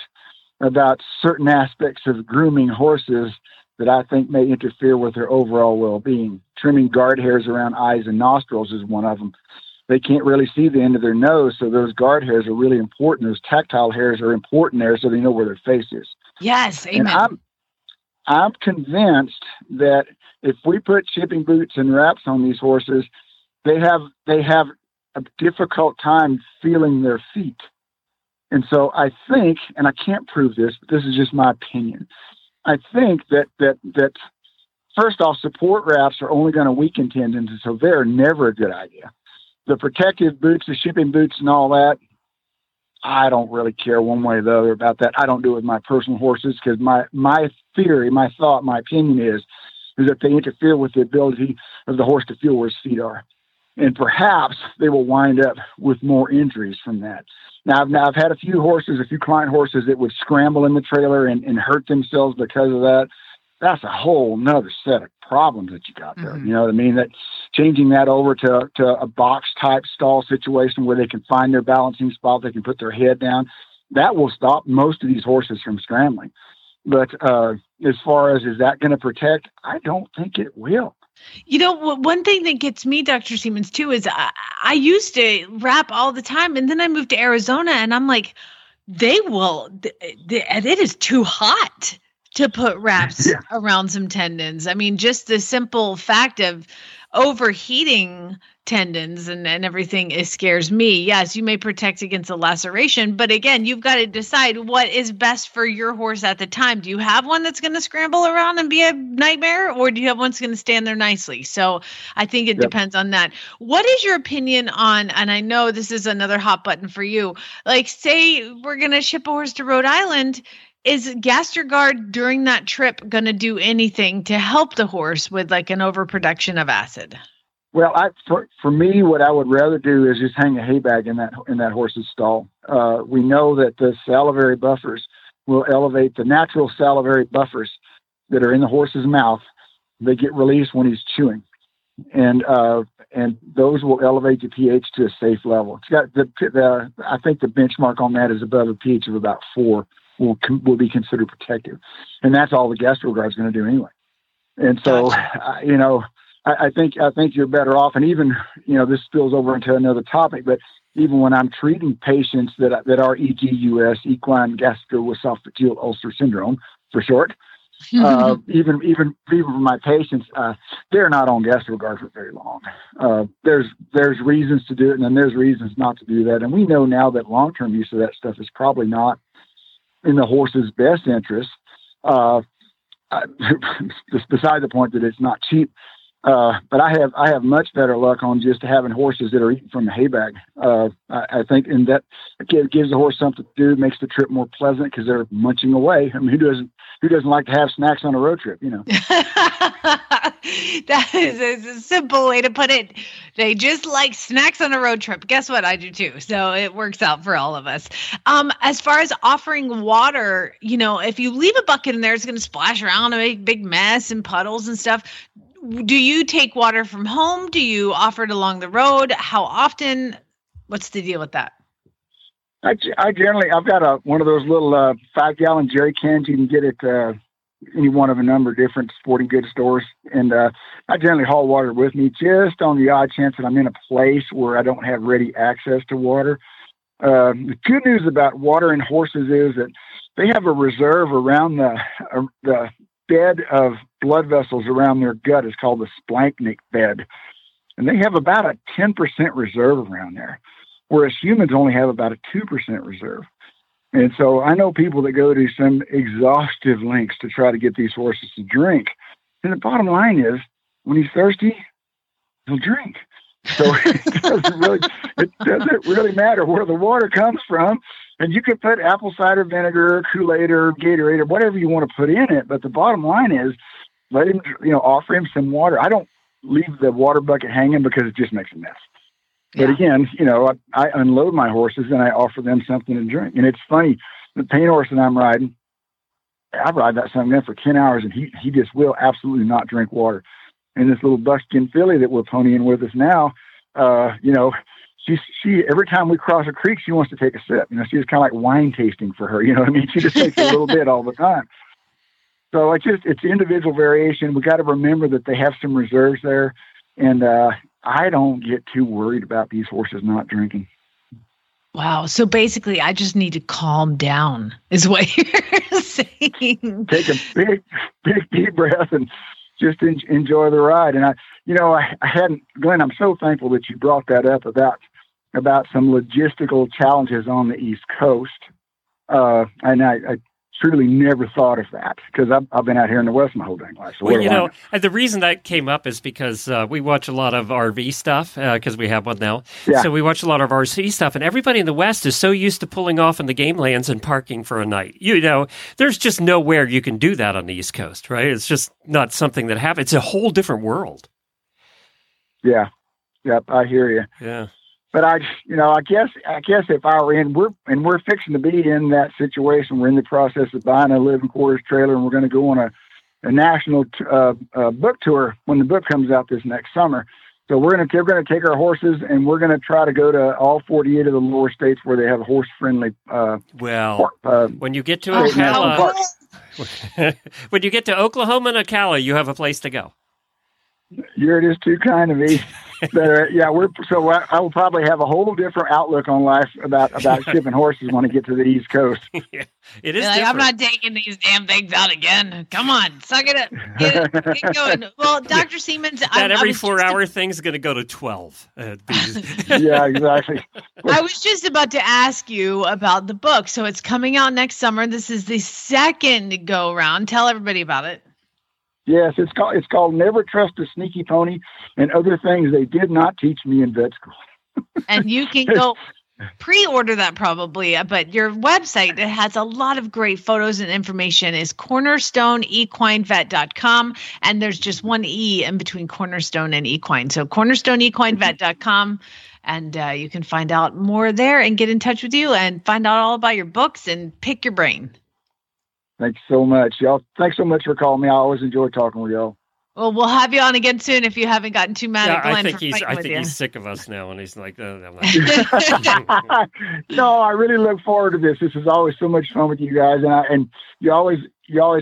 about certain aspects of grooming horses that I think may interfere with their overall well-being. Trimming guard hairs around eyes and nostrils is one of them. They can't really see the end of their nose, so those guard hairs are really important. Those tactile hairs are important there, so they know where their face is. Yes, amen. And I'm convinced that if we put shipping boots and wraps on these horses, they have a difficult time feeling their feet. And so I think, and I can't prove this, but this is just my opinion, I think that first off, support wraps are only going to weaken tendons, so they're never a good idea. The protective boots, the shipping boots and all that, I don't really care one way or the other about that. I don't do it with my personal horses because my theory, my thought, my opinion is that they interfere with the ability of the horse to feel where his feet are. And perhaps they will wind up with more injuries from that. Now, I've had a few client horses that would scramble in the trailer and hurt themselves because of that. That's a whole nother set of problems that you got there. Mm-hmm. You know what I mean? That changing that over to a box type stall situation where they can find their balancing spot, they can put their head down, that will stop most of these horses from scrambling. But as far as is that going to protect, I don't think it will. You know, one thing that gets me, Dr. Seamans, too, is I used to wrap all the time, and then I moved to Arizona, and I'm like, it is too hot to put wraps around some tendons. I mean, just the simple fact of overheating tendons and everything, it scares me. Yes, you may protect against a laceration, but again, you've got to decide what is best for your horse at the time. Do you have one that's going to scramble around and be a nightmare, or do you have one that's going to stand there nicely? So I think it depends on that. What is your opinion on, and I know this is another hot button for you, like say we're going to ship a horse to Rhode Island, is GastroGuard during that trip going to do anything to help the horse with like an overproduction of acid? Well, for me, what I would rather do is just hang a hay bag in that horse's stall. We know that the salivary buffers will elevate the natural salivary buffers that are in the horse's mouth. They get released when he's chewing, and those will elevate the pH to a safe level. It's got the I think the benchmark on that is above a pH of about 4. Will be considered protective, and that's all the GastroGuard is going to do anyway. And so, you know, I think you're better off. And even, you know, this spills over into another topic, but even when I'm treating patients that are EGUS, equine gastroesophageal ulcer syndrome for short, even my patients, they're not on GastroGuard for very long. There's reasons to do it, and then there's reasons not to do that. And we know now that long-term use of that stuff is probably not in the horse's best interest, beside the point that it's not cheap. But I have much better luck on just having horses that are eating from a hay bag. I think, and that gives the horse something to do, makes the trip more pleasant because they're munching away. I mean, who doesn't like to have snacks on a road trip, you know? That is a simple way to put it. They just like snacks on a road trip. Guess what? I do too. So it works out for all of us. As far as offering water, you know, if you leave a bucket in there, it's going to splash around and make a big mess and puddles and stuff. Do you take water from home? Do you offer it along the road? How often? What's the deal with that? I've got one of those little 5-gallon jerry cans you can get at any one of a number of different sporting goods stores. And I generally haul water with me just on the odd chance that I'm in a place where I don't have ready access to water. The good news about water and horses is that they have a reserve around the bed of blood vessels around their gut. Is called the splanchnic bed. And they have about a 10% reserve around there, whereas humans only have about a 2% reserve. And so I know people that go to some exhaustive lengths to try to get these horses to drink. And the bottom line is, when he's thirsty, he'll drink. So it doesn't really matter where the water comes from. And you could put apple cider vinegar, Kool-Aid, or Gatorade, or whatever you want to put in it. But the bottom line is, let him, offer him some water. I don't leave the water bucket hanging because it just makes a mess. Yeah. But again, I unload my horses and I offer them something to drink. And it's funny, the paint horse that I'm riding, I ride that son of a gun for 10 hours, and he just will absolutely not drink water. And this little buckskin filly that we're ponying with us now, she every time we cross a creek, she wants to take a sip. She's kind of like wine tasting for her. You know what I mean? She just takes a little bit all the time. So it's individual variation. We got to remember that they have some reserves there, and I don't get too worried about these horses not drinking. Wow. So basically, I just need to calm down is what you're saying. Take a big deep breath and just enjoy the ride. And I hadn't, Glenn, I'm so thankful that you brought that up about some logistical challenges on the East Coast. And I truly never thought of that because I've been out here in the West my whole dang life. So the reason that came up is because we watch a lot of RV stuff because we have one now. Yeah. So we watch a lot of RC stuff, and everybody in the West is so used to pulling off in the game lands and parking for a night. There's just nowhere you can do that on the East Coast, right? It's just not something that happens. It's a whole different world. Yeah. Yep. I hear you. Yeah. But I guess if I were in, we're fixing to be in that situation. We're in the process of buying a 11-quarters trailer, and we're going to go on a national book tour when the book comes out this next summer. So we're going to take our horses, and we're going to try to go to all 48 of the lower states where they have horse-friendly. When you get to Ocala, when you get to Oklahoma and Ocala, you have a place to go. You're just too kind to me. I will probably have a whole different outlook on life about shipping horses when I get to the East Coast. Yeah, it is. I'm not taking these damn things out again. Come on, suck it up, get going. Well, Dr. Seamans, every 4-hour thing's going to go to 12. Yeah, exactly. I was just about to ask you about the book. So it's coming out next summer. This is the second go round. Tell everybody about it. Yes, it's called Never Trust a Sneaky Pony and Other Things They Did Not Teach Me in Vet School. And you can go pre-order that probably, but your website that has a lot of great photos and information is cornerstoneequinevet.com, and there's just one E in between cornerstone and equine. So cornerstoneequinevet.com, and you can find out more there and get in touch with you and find out all about your books and pick your brain. Thanks so much, y'all. Thanks so much for calling me. I always enjoy talking with y'all. Well, we'll have you on again soon if you haven't gotten too mad at Glenn. I think he's sick of us now, and he's like, No, I really look forward to this. This is always so much fun with you guys, and you always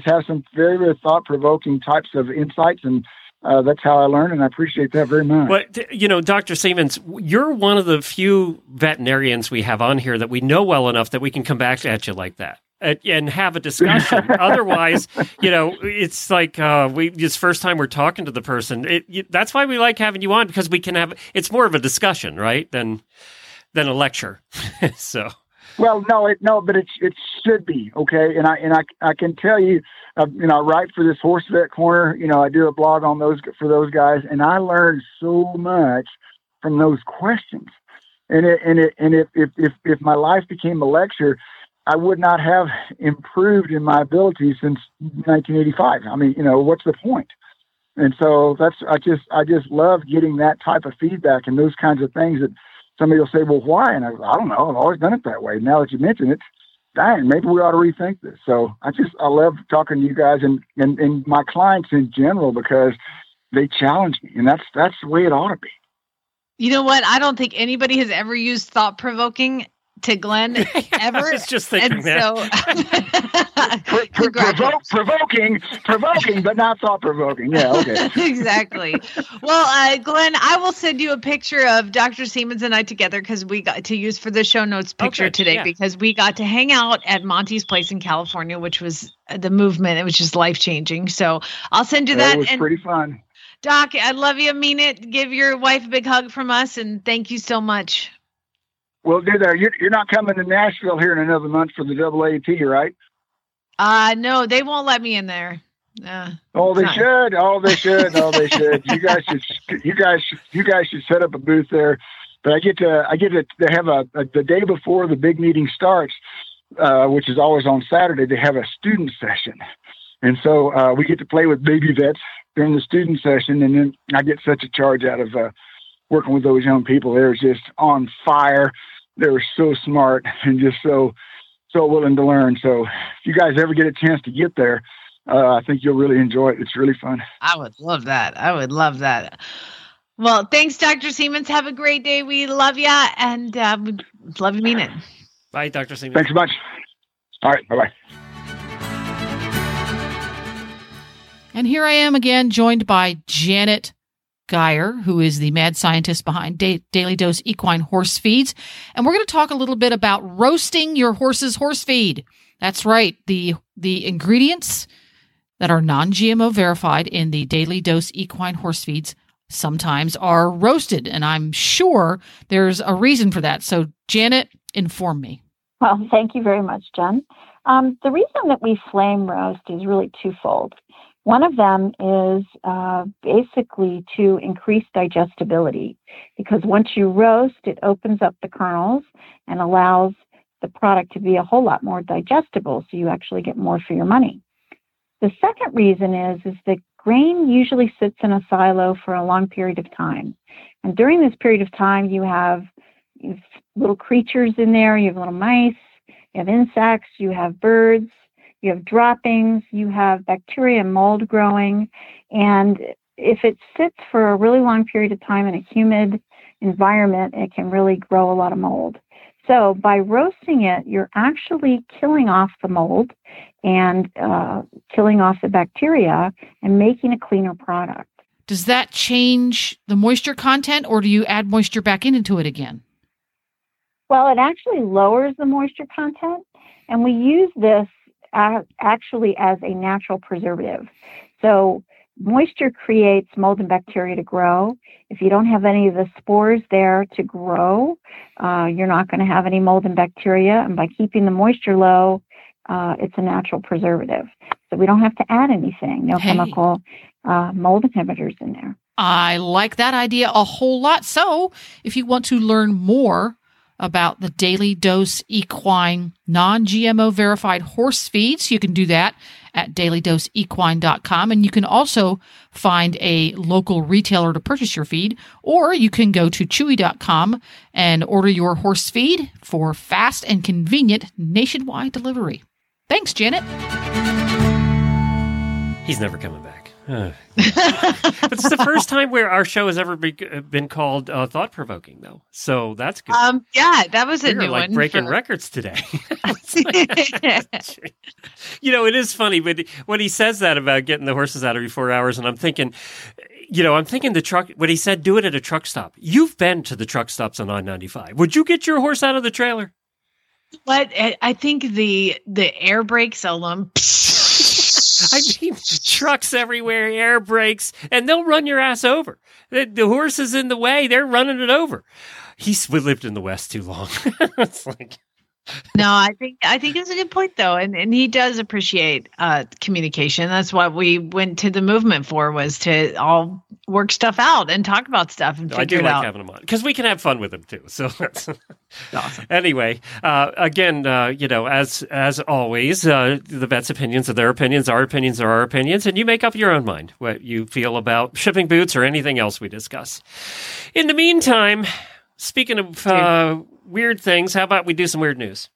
have some very, very thought-provoking types of insights, and that's how I learn, and I appreciate that very much. Well, Dr. Seamans, you're one of the few veterinarians we have on here that we know well enough that we can come back at you like that. And have a discussion. Otherwise, it's like it's first time we're talking to the person. That's why we like having you on, because we can have it's more of a discussion, right, than a lecture. So. Well, but it should be okay. And I can tell you, I write for this Horse Vet Corner. I do a blog on those for those guys, and I learned so much from those questions. And if my life became a lecture, I would not have improved in my ability since 1985. I mean, what's the point? And so I just love getting that type of feedback and those kinds of things that somebody will say, well, why? And I don't know. I've always done it that way. Now that you mention it, dang, maybe we ought to rethink this. So I love talking to you guys and my clients in general, because they challenge me, and that's the way it ought to be. You know what? I don't think anybody has ever used thought-provoking to Glenn ever. I was just thinking that. So, provoking, but not thought-provoking. Yeah, okay. Exactly. Well, Glenn, I will send you a picture of Dr. Seamans and I together, because we got to use for the show notes picture today, because we got to hang out at Monty's place in California, which was the movement. It was just life-changing. So I'll send you that. It was pretty fun. Doc, I love you. Mean it. Give your wife a big hug from us, and thank you so much. Well, do that. You're not coming to Nashville here in another month for the AAT, right? No, they won't let me in there. Oh, they should. You guys should set up a booth there. But I get to have a the day before the big meeting starts, which is always on Saturday. They have a student session, and so we get to play with baby vets during the student session. And then I get such a charge out of working with those young people. They're just on fire. They were so smart and just so willing to learn. So if you guys ever get a chance to get there, I think you'll really enjoy it. It's really fun. I would love that. Well, thanks, Dr. Seamans. Have a great day. We love you, and we love you, mean it. Bye, Dr. Seamans. Thanks so much. All right. Bye-bye. And here I am again, joined by Janet Geyer, who is the mad scientist behind Daily Dose Equine Horse Feeds. And we're going to talk a little bit about roasting your horse's horse feed. That's right. The ingredients that are non-GMO verified in the Daily Dose Equine Horse Feeds sometimes are roasted, and I'm sure there's a reason for that. So, Janet, inform me. Well, thank you very much, Jen. The reason that we flame roast is really twofold. One of them is basically to increase digestibility, because once you roast, it opens up the kernels and allows the product to be a whole lot more digestible, so you actually get more for your money. The second reason is that grain usually sits in a silo for a long period of time. And during this period of time, you have little creatures in there, you have little mice, you have insects, you have birds, you have droppings, you have bacteria and mold growing. And if it sits for a really long period of time in a humid environment, it can really grow a lot of mold. So by roasting it, you're actually killing off the mold and killing off the bacteria and making a cleaner product. Does that change the moisture content, or do you add moisture back into it again? Well, it actually lowers the moisture content, and we use this actually as a natural preservative. So moisture creates mold and bacteria to grow. If you don't have any of the spores there to grow, you're not going to have any mold and bacteria. And by keeping the moisture low, it's a natural preservative. So we don't have to add anything, chemical mold inhibitors in there. I like that idea a whole lot. So if you want to learn more about the Daily Dose Equine non-GMO verified horse feeds, you can do that at dailydoseequine.com. And you can also find a local retailer to purchase your feed, or you can go to chewy.com and order your horse feed for fast and convenient nationwide delivery. Thanks, Janet. He's never coming back. But it's the first time where our show has ever been called thought-provoking, though. So that's good. Yeah, that was a new one. Breaking records today. It is funny, but when he says that about getting the horses out every 4 hours, and I'm thinking the truck, when he said, do it at a truck stop. You've been to the truck stops on I-95. Would you get your horse out of the trailer? But I think the air brakes alone. I mean, trucks everywhere, air brakes, and they'll run your ass over. The horse is in the way. They're running it over. We lived in the West too long. It's like... No, I think it's a good point, though. And he does appreciate communication. That's what we went to the movement for, was to all work stuff out and talk about stuff. And I do like having him on because we can have fun with him, too. So that's awesome. Anyway, again, as always, the vet's opinions are their opinions, our opinions are our opinions. And you make up your own mind what you feel about shipping boots or anything else we discuss. In the meantime, speaking of... weird things. How about we do some weird news?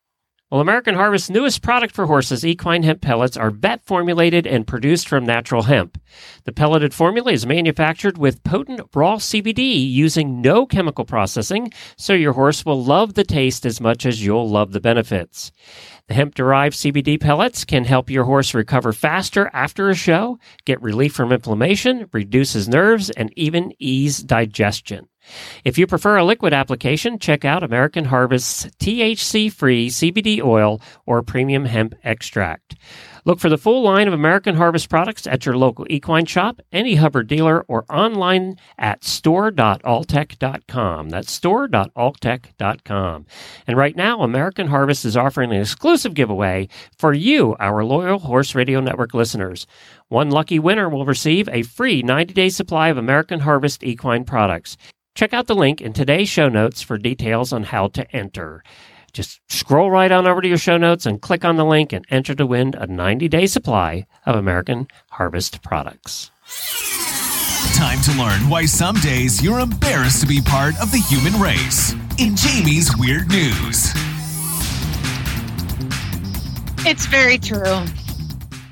Well, American Harvest's newest product for horses, equine hemp pellets, are vet-formulated and produced from natural hemp. The pelleted formula is manufactured with potent raw CBD using no chemical processing, so your horse will love the taste as much as you'll love the benefits. The hemp-derived CBD pellets can help your horse recover faster after a show, get relief from inflammation, reduce his nerves, and even ease digestion. If you prefer a liquid application, check out American Harvest's THC-free CBD oil or premium hemp extract. Look for the full line of American Harvest products at your local equine shop, any Hubbard dealer, or online at store.alltech.com. That's store.alltech.com. And right now, American Harvest is offering an exclusive giveaway for you, our loyal Horse Radio Network listeners. One lucky winner will receive a free 90-day supply of American Harvest equine products. Check out the link in today's show notes for details on how to enter. Just scroll right on over to your show notes and click on the link and enter to win a 90-day supply of American Harvest products. Time to learn why some days you're embarrassed to be part of the human race. In Jamie's Weird News. It's very true.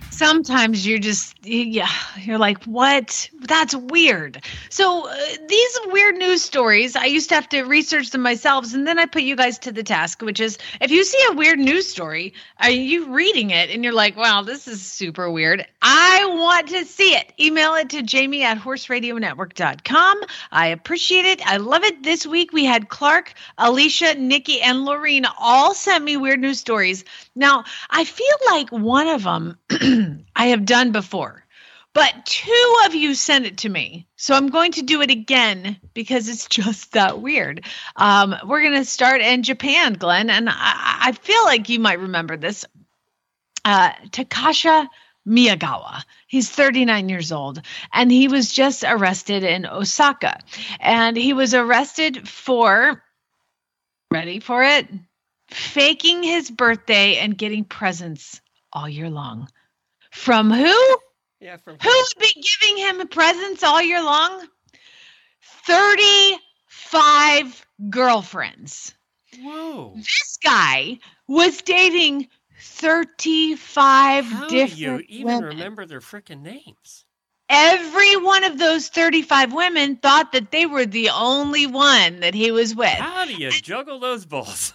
Sometimes you're just, you're like, what? That's weird. So these weird news stories, I used to have to research them myself, and then I put you guys to the task, which is if you see a weird news story, are you reading it and you're like, wow, this is super weird. I want to see it. Email it to Jamie at horseradionetwork.com. I appreciate it. I love it. This week we had Clark, Alicia, Nikki, and Lorene all sent me weird news stories. Now, I feel like one of them I have done before, but two of you sent it to me. So I'm going to do it again because it's just that weird. We're going to start in Japan, Glenn, and I feel like you might remember this. Takasha Miyagawa. He's 39 years old, and he was just arrested in Osaka. And he was arrested for, ready for it, faking his birthday and getting presents all year long. From who? Yeah, from who would be giving him presents all year long? 35 girlfriends. Whoa. This guy was dating 35 different women. How do you even remember their freaking names? Every one of those 35 women thought that they were the only one that he was with. How do you juggle those balls?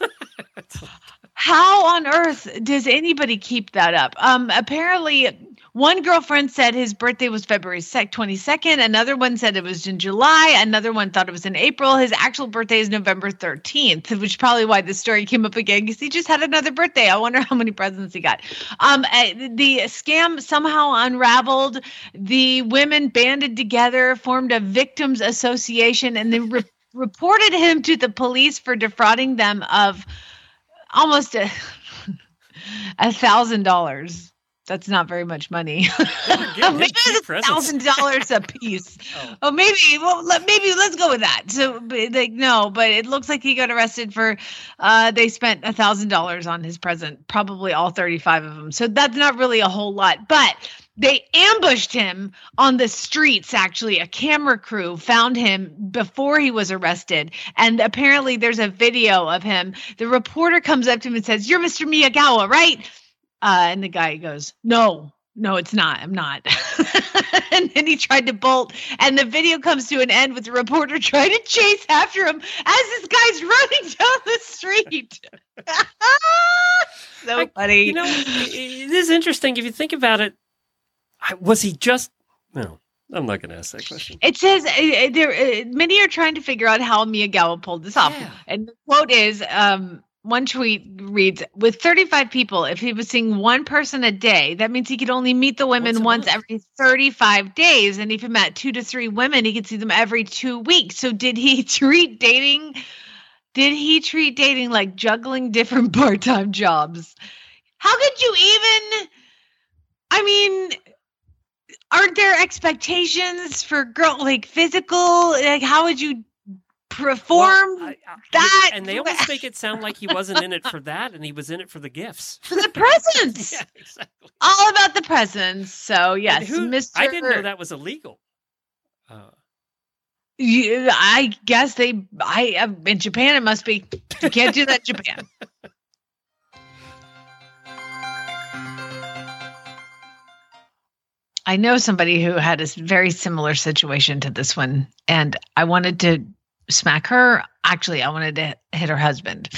How on earth does anybody keep that up? Apparently, one girlfriend said his birthday was February 22nd. Another one said it was in July. Another one thought it was in April. His actual birthday is November 13th, which is probably why this story came up again, because he just had another birthday. I wonder how many presents he got. The scam somehow unraveled. The women banded together, formed a victims association, and then reported him to the police for defrauding them of almost $1,000. That's not very much money. Maybe it's $1,000 a piece. Oh, maybe let's go with that. So, like, no, but it looks like he got arrested for. They spent $1,000 on his present, probably all 35 of them. So that's not really a whole lot, but. They ambushed him on the streets, actually. A camera crew found him before he was arrested. And apparently there's a video of him. The reporter comes up to him and says, "You're Mr. Miyagawa, right?" And the guy goes, no, it's not. I'm not. And then he tried to bolt. And the video comes to an end with the reporter trying to chase after him as this guy's running down the street. So funny. You know, it is interesting if you think about it. Was he just... No, I'm not going to ask that question. It says, many are trying to figure out how Miyagawa pulled this off. Yeah. And the quote is, one tweet reads, "With 35 people, if he was seeing one person a day, that means he could only meet the women once every 35 days. And if he met 2 to 3 women, he could see them every 2 weeks. So did he treat dating... like juggling different part-time jobs? How could you even... I mean... Aren't there expectations for physical? Like, how would you perform that? And they always make it sound like he wasn't in it for that, and he was in it for the gifts, for the presents. Yeah, exactly. All about the presents. So yes, I didn't know that was illegal. I guess in Japan it must be. You can't do that in Japan. I know somebody who had a very similar situation to this one, and I wanted to smack her. Actually, I wanted to hit her husband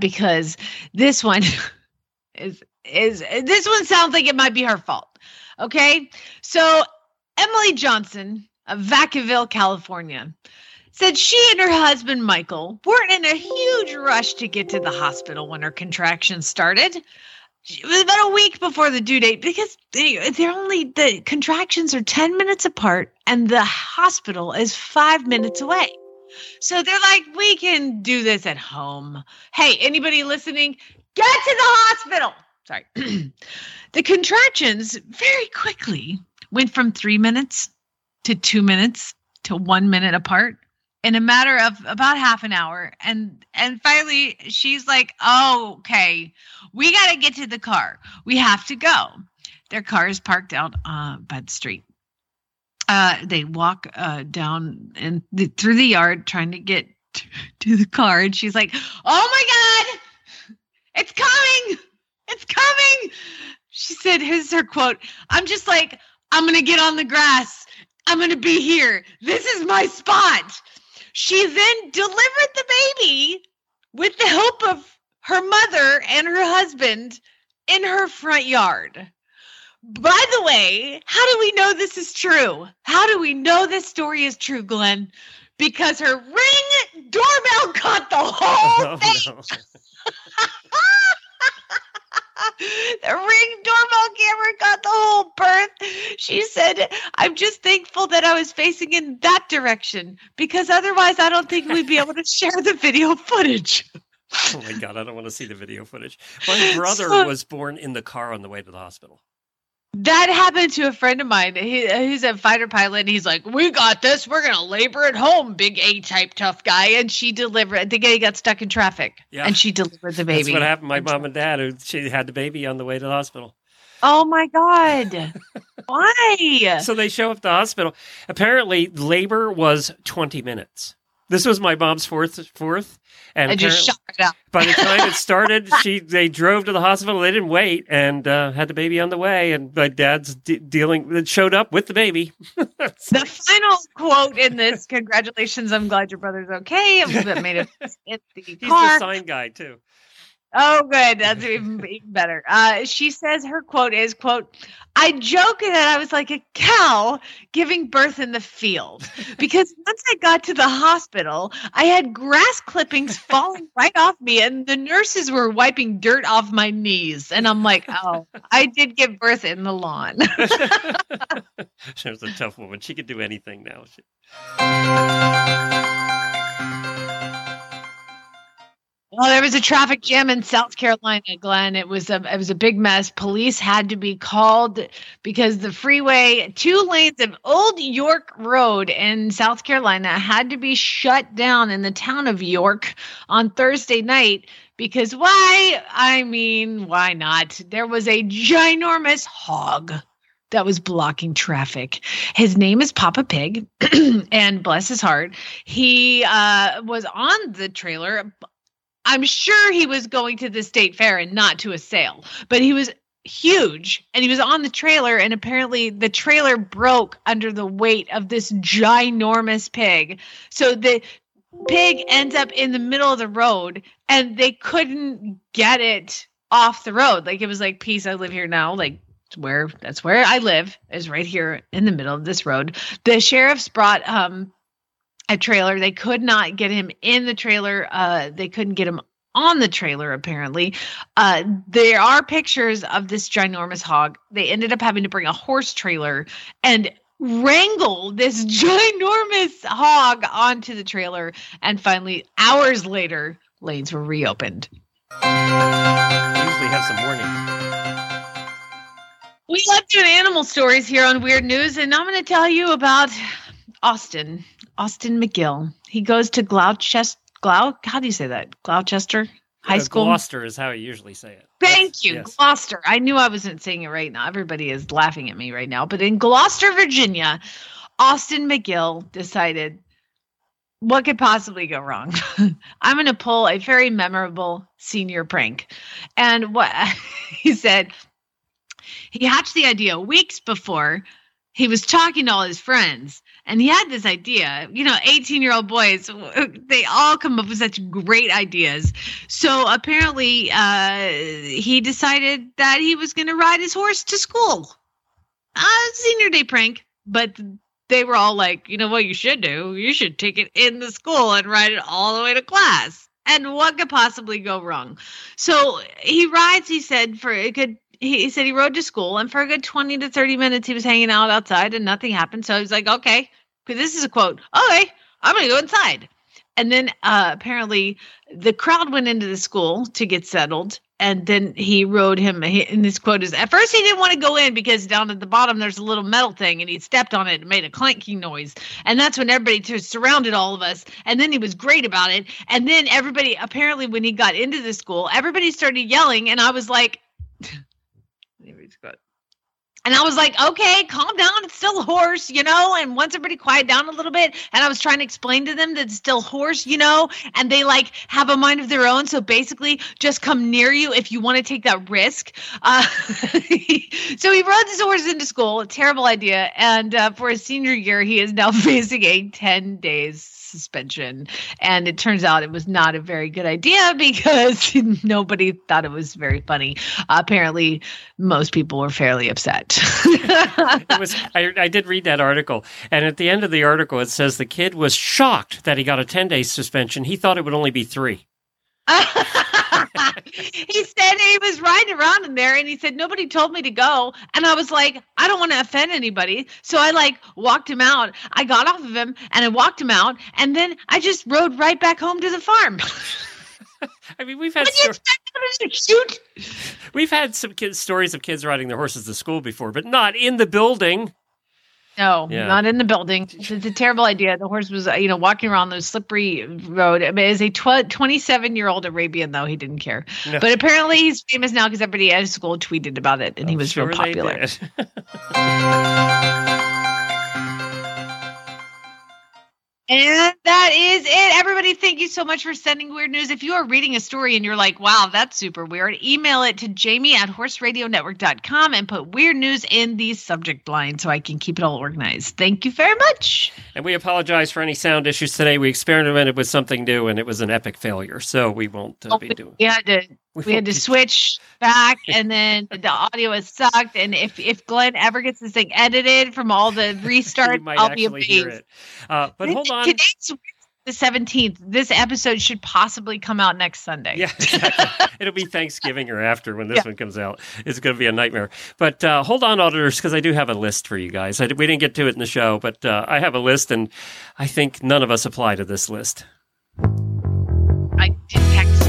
because this one this one sounds like it might be her fault. Okay. So Emily Johnson of Vacaville, California said she and her husband, Michael, weren't in a huge rush to get to the hospital when her contractions started. It was about a week before the due date because they're only, the contractions are 10 minutes apart and the hospital is 5 minutes away. So they're like, we can do this at home. Hey, anybody listening, get to the hospital. Sorry. The contractions very quickly went from 3 minutes to 2 minutes to 1 minute apart in a matter of about half an hour. And finally, she's like, oh, okay, we got to get to the car. We have to go. Their car is parked out by the street. They walk down and through the yard trying to get to the car. And she's like, oh, my God, it's coming. It's coming. She said, here's her quote. I'm just like, I'm going to get on the grass. I'm going to be here. This is my spot. She then delivered the baby with the help of her mother and her husband in her front yard. By the way, how do we know this is true? How do we know this story is true, Glenn? Because her Ring doorbell caught the whole thing. No. The Ring doorbell camera caught the whole birth. She said, I'm just thankful that I was facing in that direction because otherwise I don't think we'd be able to share the video footage. Oh my God, I don't want to see the video footage. My brother was born in the car on the way to the hospital. That happened to a friend of mine. He's a fighter pilot. And he's like, we got this. We're going to labor at home, big A-type tough guy. And she delivered. I think he got stuck in traffic. Yeah. And she delivered the baby. That's what happened to my mom and dad. She had the baby on the way to the hospital. Oh, my God. Why? So they show up at the hospital. Apparently, labor was 20 minutes. This was my mom's fourth, and I just shot it out. By the time it started, they drove to the hospital. They didn't wait and had the baby on the way. And my dad's showed up with the baby. The final quote in this: "Congratulations, I'm glad your brother's okay." That made it in the car. He's the sign guy too. Oh, good. That's even better. She says her quote is, quote, I joke that I was like a cow giving birth in the field because once I got to the hospital, I had grass clippings falling right off me and the nurses were wiping dirt off my knees. And I'm like, oh, I did give birth in the lawn. She was a tough woman. She could do anything now. Well, there was a traffic jam in South Carolina, Glenn. It was a big mess. Police had to be called because the freeway, two lanes of Old York Road in South Carolina had to be shut down in the town of York on Thursday night because why? I mean, why not? There was a ginormous hog that was blocking traffic. His name is Papa Pig, and bless his heart, he was on the trailer. I'm sure he was going to the state fair and not to a sale, but he was huge and he was on the trailer and apparently the trailer broke under the weight of this ginormous pig. So the pig ends up in the middle of the road and they couldn't get it off the road. Like it was like, peace, I live here now. Like that's where I live is right here in the middle of this road. The sheriff's brought, a trailer. They could not get him in the trailer. They couldn't get him on the trailer, apparently. There are pictures of this ginormous hog. They ended up having to bring a horse trailer and wrangle this ginormous hog onto the trailer. And finally, hours later, lanes were reopened. I usually have some warning. We love doing animal stories here on Weird News, and I'm going to tell you about Austin McGill. He goes to Gloucester. How do you say that? Gloucester High School? Gloucester is how I usually say it. Thank you. Yes. Gloucester. I knew I wasn't saying it right now. Everybody is laughing at me right now. But in Gloucester, Virginia, Austin McGill decided, what could possibly go wrong? I'm going to pull a very memorable senior prank. And what he said, he hatched the idea weeks before. He was talking to all his friends and he had this idea, 18-year-old boys, they all come up with such great ideas. So apparently he decided that he was going to ride his horse to school. Senior day prank, but they were all like, you know what you should do? You should take it in the school and ride it all the way to class. And what could possibly go wrong? So he rides, he said, for a good, he said he rode to school, and for a good 20 to 30 minutes, he was hanging out outside and nothing happened. So he's like, okay, because this is a quote, okay, I'm going to go inside. And then apparently the crowd went into the school to get settled. And then he rode him, and this quote is, at first he didn't want to go in because down at the bottom there's a little metal thing, and he stepped on it and made a clanking noise. And that's when everybody surrounded all of us. And then he was great about it. And then everybody, apparently when he got into the school, everybody started yelling. And I was like, okay, calm down. It's still a horse, you know, and once everybody quieted down a little bit, and I was trying to explain to them that it's still horse, you know, and they like have a mind of their own. So basically just come near you if you want to take that risk. So he rode this horse into school, a terrible idea. And for his senior year, he is now facing a 10 days suspension. And it turns out it was not a very good idea because nobody thought it was very funny. Apparently, most people were fairly upset. It was. I did read that article. And at the end of the article, it says the kid was shocked that he got a 10-day suspension. He thought it would only be 3. He said he was riding around in there, and he said, nobody told me to go. And I was like, I don't want to offend anybody. So I like walked him out. I got off of him and I walked him out. And then I just rode right back home to the farm. I mean, we've had some kids stories of kids riding their horses to school before, but not in the building. No, yeah. Not in the building. It's a terrible idea. The horse was, you know, walking around the slippery road. I mean, as a 27-year-old Arabian, though, he didn't care. No. But apparently he's famous now because everybody at school tweeted about it, and he was real popular. And that is it. Everybody, thank you so much for sending weird news. If you are reading a story and you're like, wow, that's super weird, email it to jamie@horseradionetwork.com and put weird news in the subject line so I can keep it all organized. Thank you very much. And we apologize for any sound issues today. We experimented with something new, and it was an epic failure, so we won't be doing it. We had to switch back, and then the audio has sucked. And if Glenn ever gets this thing edited from all the restarts, I'll be amazed. Hear it. But hold on. Today's the 17th. This episode should possibly come out next Sunday. Yeah, exactly. It'll be Thanksgiving or after when this one comes out. It's going to be a nightmare. But hold on, auditors, because I do have a list for you guys. We didn't get to it in the show, but I have a list, and I think none of us apply to this list. I did text.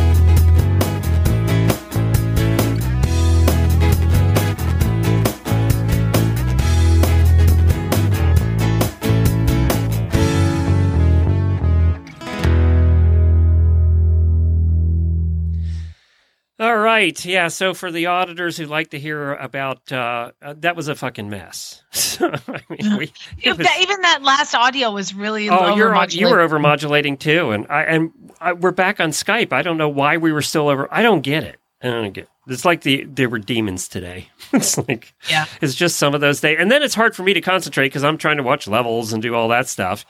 All right. Yeah. So for the auditors who like to hear about that was a fucking mess. I mean, even that last audio was really you were overmodulating too. And we're back on Skype. I don't know why we were still over. I don't get it. It's like there were demons today. It's like, it's just some of those days. And then it's hard for me to concentrate because I'm trying to watch levels and do all that stuff,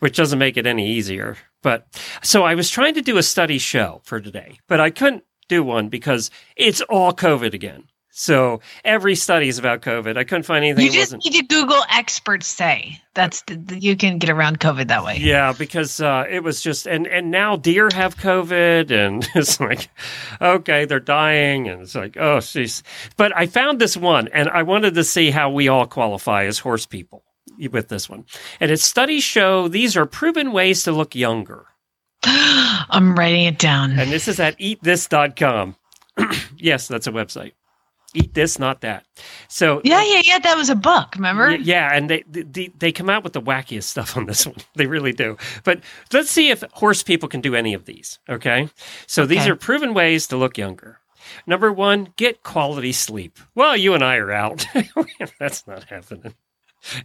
which doesn't make it any easier. But so I was trying to do a study show for today, but I couldn't do one because it's all COVID again. So every study is about COVID. I couldn't find anything. You just need to Google experts say. That's you can get around COVID that way. Yeah, because it was just and now deer have COVID, and it's like, okay, they're dying, and it's like, oh, jeez. But I found this one, and I wanted to see how we all qualify as horse people with this one. And its studies show these are proven ways to look younger. I'm writing it down. And this is at eatthis.com. Yes, that's a website. Eat This, Not That. So yeah. That was a book, remember? Yeah, and they come out with the wackiest stuff on this one. They really do. But let's see if horse people can do any of these, okay? So these are proven ways to look younger. Number 1, get quality sleep. Well, you and I are out. That's not happening.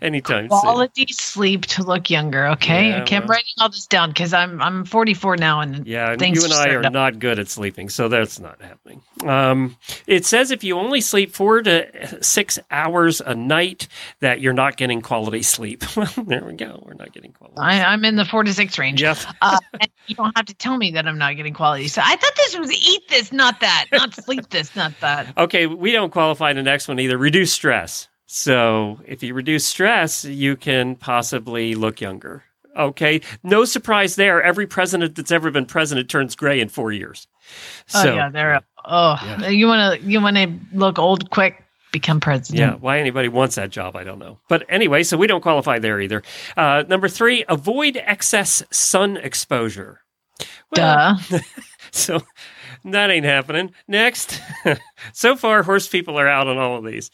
Anytime quality sleep to look younger. Okay, yeah, I'm writing all this down because I'm 44 now, and things. You and I are not good at sleeping, so that's not happening. It says if you only sleep 4 to 6 hours a night, that you're not getting quality sleep. Well, there we go. We're not getting quality. Sleep. I'm in the 4 to 6 range. Yep. And you don't have to tell me that I'm not getting quality. So I thought this was eat this, not that, not sleep this, not that. Okay, we don't qualify the next one either. Reduce stress. So if you reduce stress, you can possibly look younger. Okay, no surprise there. Every president that's ever been president turns gray in 4 years. So, you want to look old quick, become president. Yeah, why anybody wants that job, I don't know. But anyway, so we don't qualify there either. Number 3, avoid excess sun exposure. Well, duh. So that ain't happening. Next. So far, horse people are out on all of these.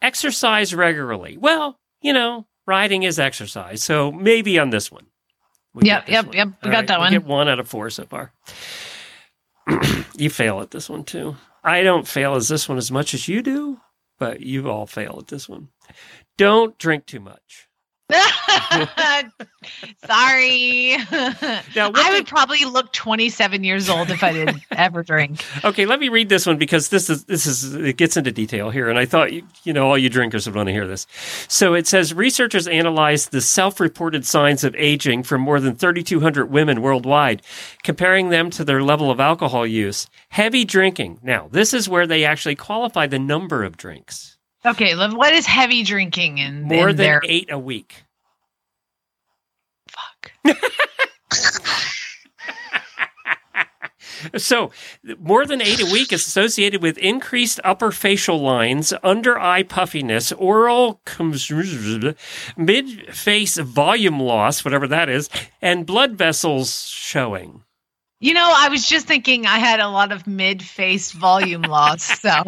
Exercise regularly. Well, you know, riding is exercise. So maybe on this one. Yep. We got that one. We get 1 out of 4 so far. You fail at this one, too. I don't fail as this one as much as you do, but you all fail at this one. Don't drink too much. Sorry. Now, I would probably look 27 years old if I didn't ever drink. Okay, let me read this one because this is it gets into detail here, and I thought you know all you drinkers would want to hear this. So it says researchers analyzed the self-reported signs of aging from more than 3,200 women worldwide, comparing them to their level of alcohol use. Heavy drinking. Now, this is where they actually qualify the number of drinks. Okay, what is heavy drinking in more than 8 a week? Fuck. So, more than 8 a week is associated with increased upper facial lines, under-eye puffiness, oral mid-face volume loss, whatever that is, and blood vessels showing. You know, I was just thinking I had a lot of mid-face volume loss, so...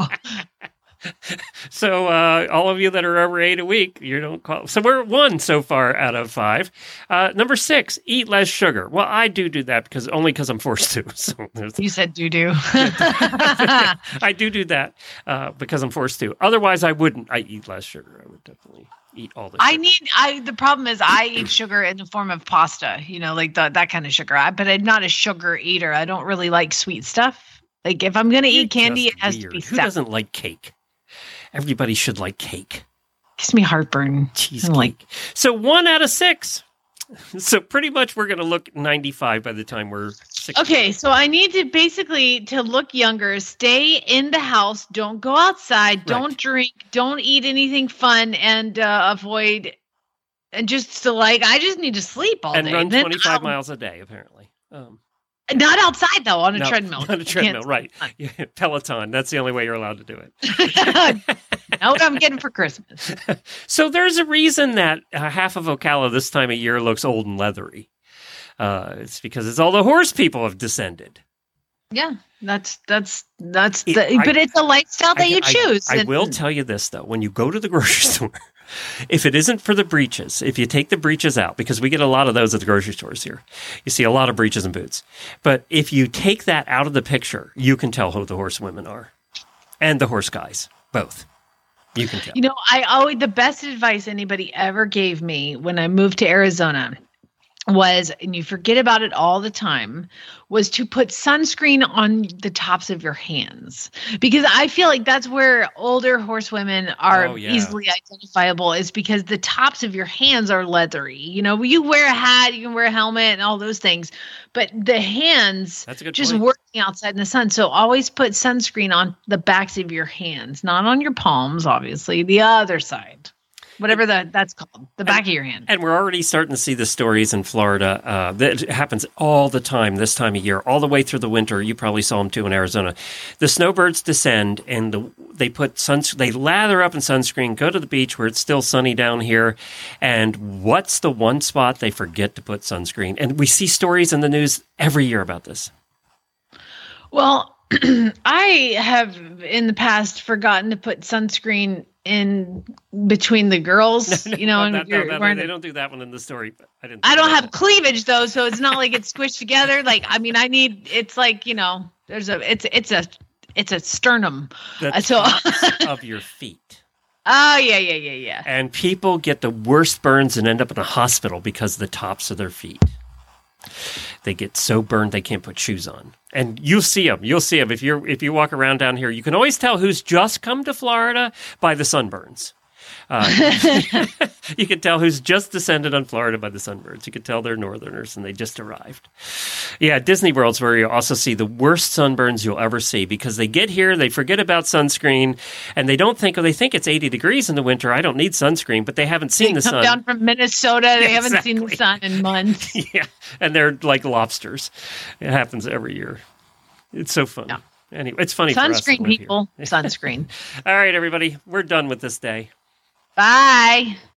So all of you that are over 8 a week, you don't call. So we're 1 so far out of 5. Number 6, eat less sugar. Well, I do that because I'm forced to. So you said do. I do that because I'm forced to. Otherwise, I wouldn't. I eat less sugar. I would definitely eat all the sugar. The problem is I eat sugar in the form of pasta, you know, like that kind of sugar. But I'm not a sugar eater. I don't really like sweet stuff. Like if I'm going to eat candy, it has to be stuff. Who doesn't like cake? Everybody should like cake. Gives me heartburn. Cheesecake. So 1 out of 6. So pretty much we're going to look 95 by the time we're 60. Okay, so I need to basically look younger, stay in the house, don't go outside, right. Don't drink, don't eat anything fun, and avoid, and just to I just need to sleep all day. And run 25 miles a day, apparently. Not outside, though, on a treadmill. On a treadmill, right. Peloton. That's the only way you're allowed to do it. Now what I'm getting for Christmas. So there's a reason that half of Ocala this time of year looks old and leathery. It's because it's all the horse people have descended. Yeah, but it's a lifestyle that you choose. I will tell you this, though. When you go to the grocery store, if it isn't for the breeches, if you take the breeches out, because we get a lot of those at the grocery stores here. You see a lot of breeches and boots. But if you take that out of the picture, you can tell who the horse women are and the horse guys, both. You can tell. You know, the best advice anybody ever gave me when I moved to Arizona was, and you forget about it all the time, was to put sunscreen on the tops of your hands. Because I feel like that's where older horsewomen are easily identifiable, is because the tops of your hands are leathery. You know, you wear a hat, you can wear a helmet and all those things, but the hands just working outside in the sun. So always put sunscreen on the backs of your hands, not on your palms, obviously, the other side. Whatever that's called, the back of your hand. And we're already starting to see the stories in Florida. That happens all the time this time of year, all the way through the winter. You probably saw them too in Arizona. The snowbirds descend and they lather up in sunscreen, go to the beach where it's still sunny down here. And what's the one spot they forget to put sunscreen? And we see stories in the news every year about this. Well, I have in the past forgotten to put sunscreen in between the girls, they don't do that one in the story. But I don't have cleavage though, so it's not like it's squished together. Like, I mean, it's a sternum. The tops of your feet. Oh yeah. And people get the worst burns and end up in a hospital because of the tops of their feet. They get so burned they can't put shoes on. And you'll see them. If you walk around down here, you can always tell who's just come to Florida by the sunburns. You can tell who's just descended on Florida by the sunbirds. You can tell they're northerners and they just arrived. Yeah, Disney World's where you also see the worst sunburns you'll ever see because they get here, they forget about sunscreen, and they don't think, oh, they think it's 80 degrees in the winter. I don't need sunscreen, but they haven't seen the sun. They come down from Minnesota. They haven't seen the sun in months. Yeah, and they're like lobsters. It happens every year. It's so fun. No. Anyway, it's funny. Sunscreen, people. Sunscreen. All right, everybody. We're done with this day. Bye.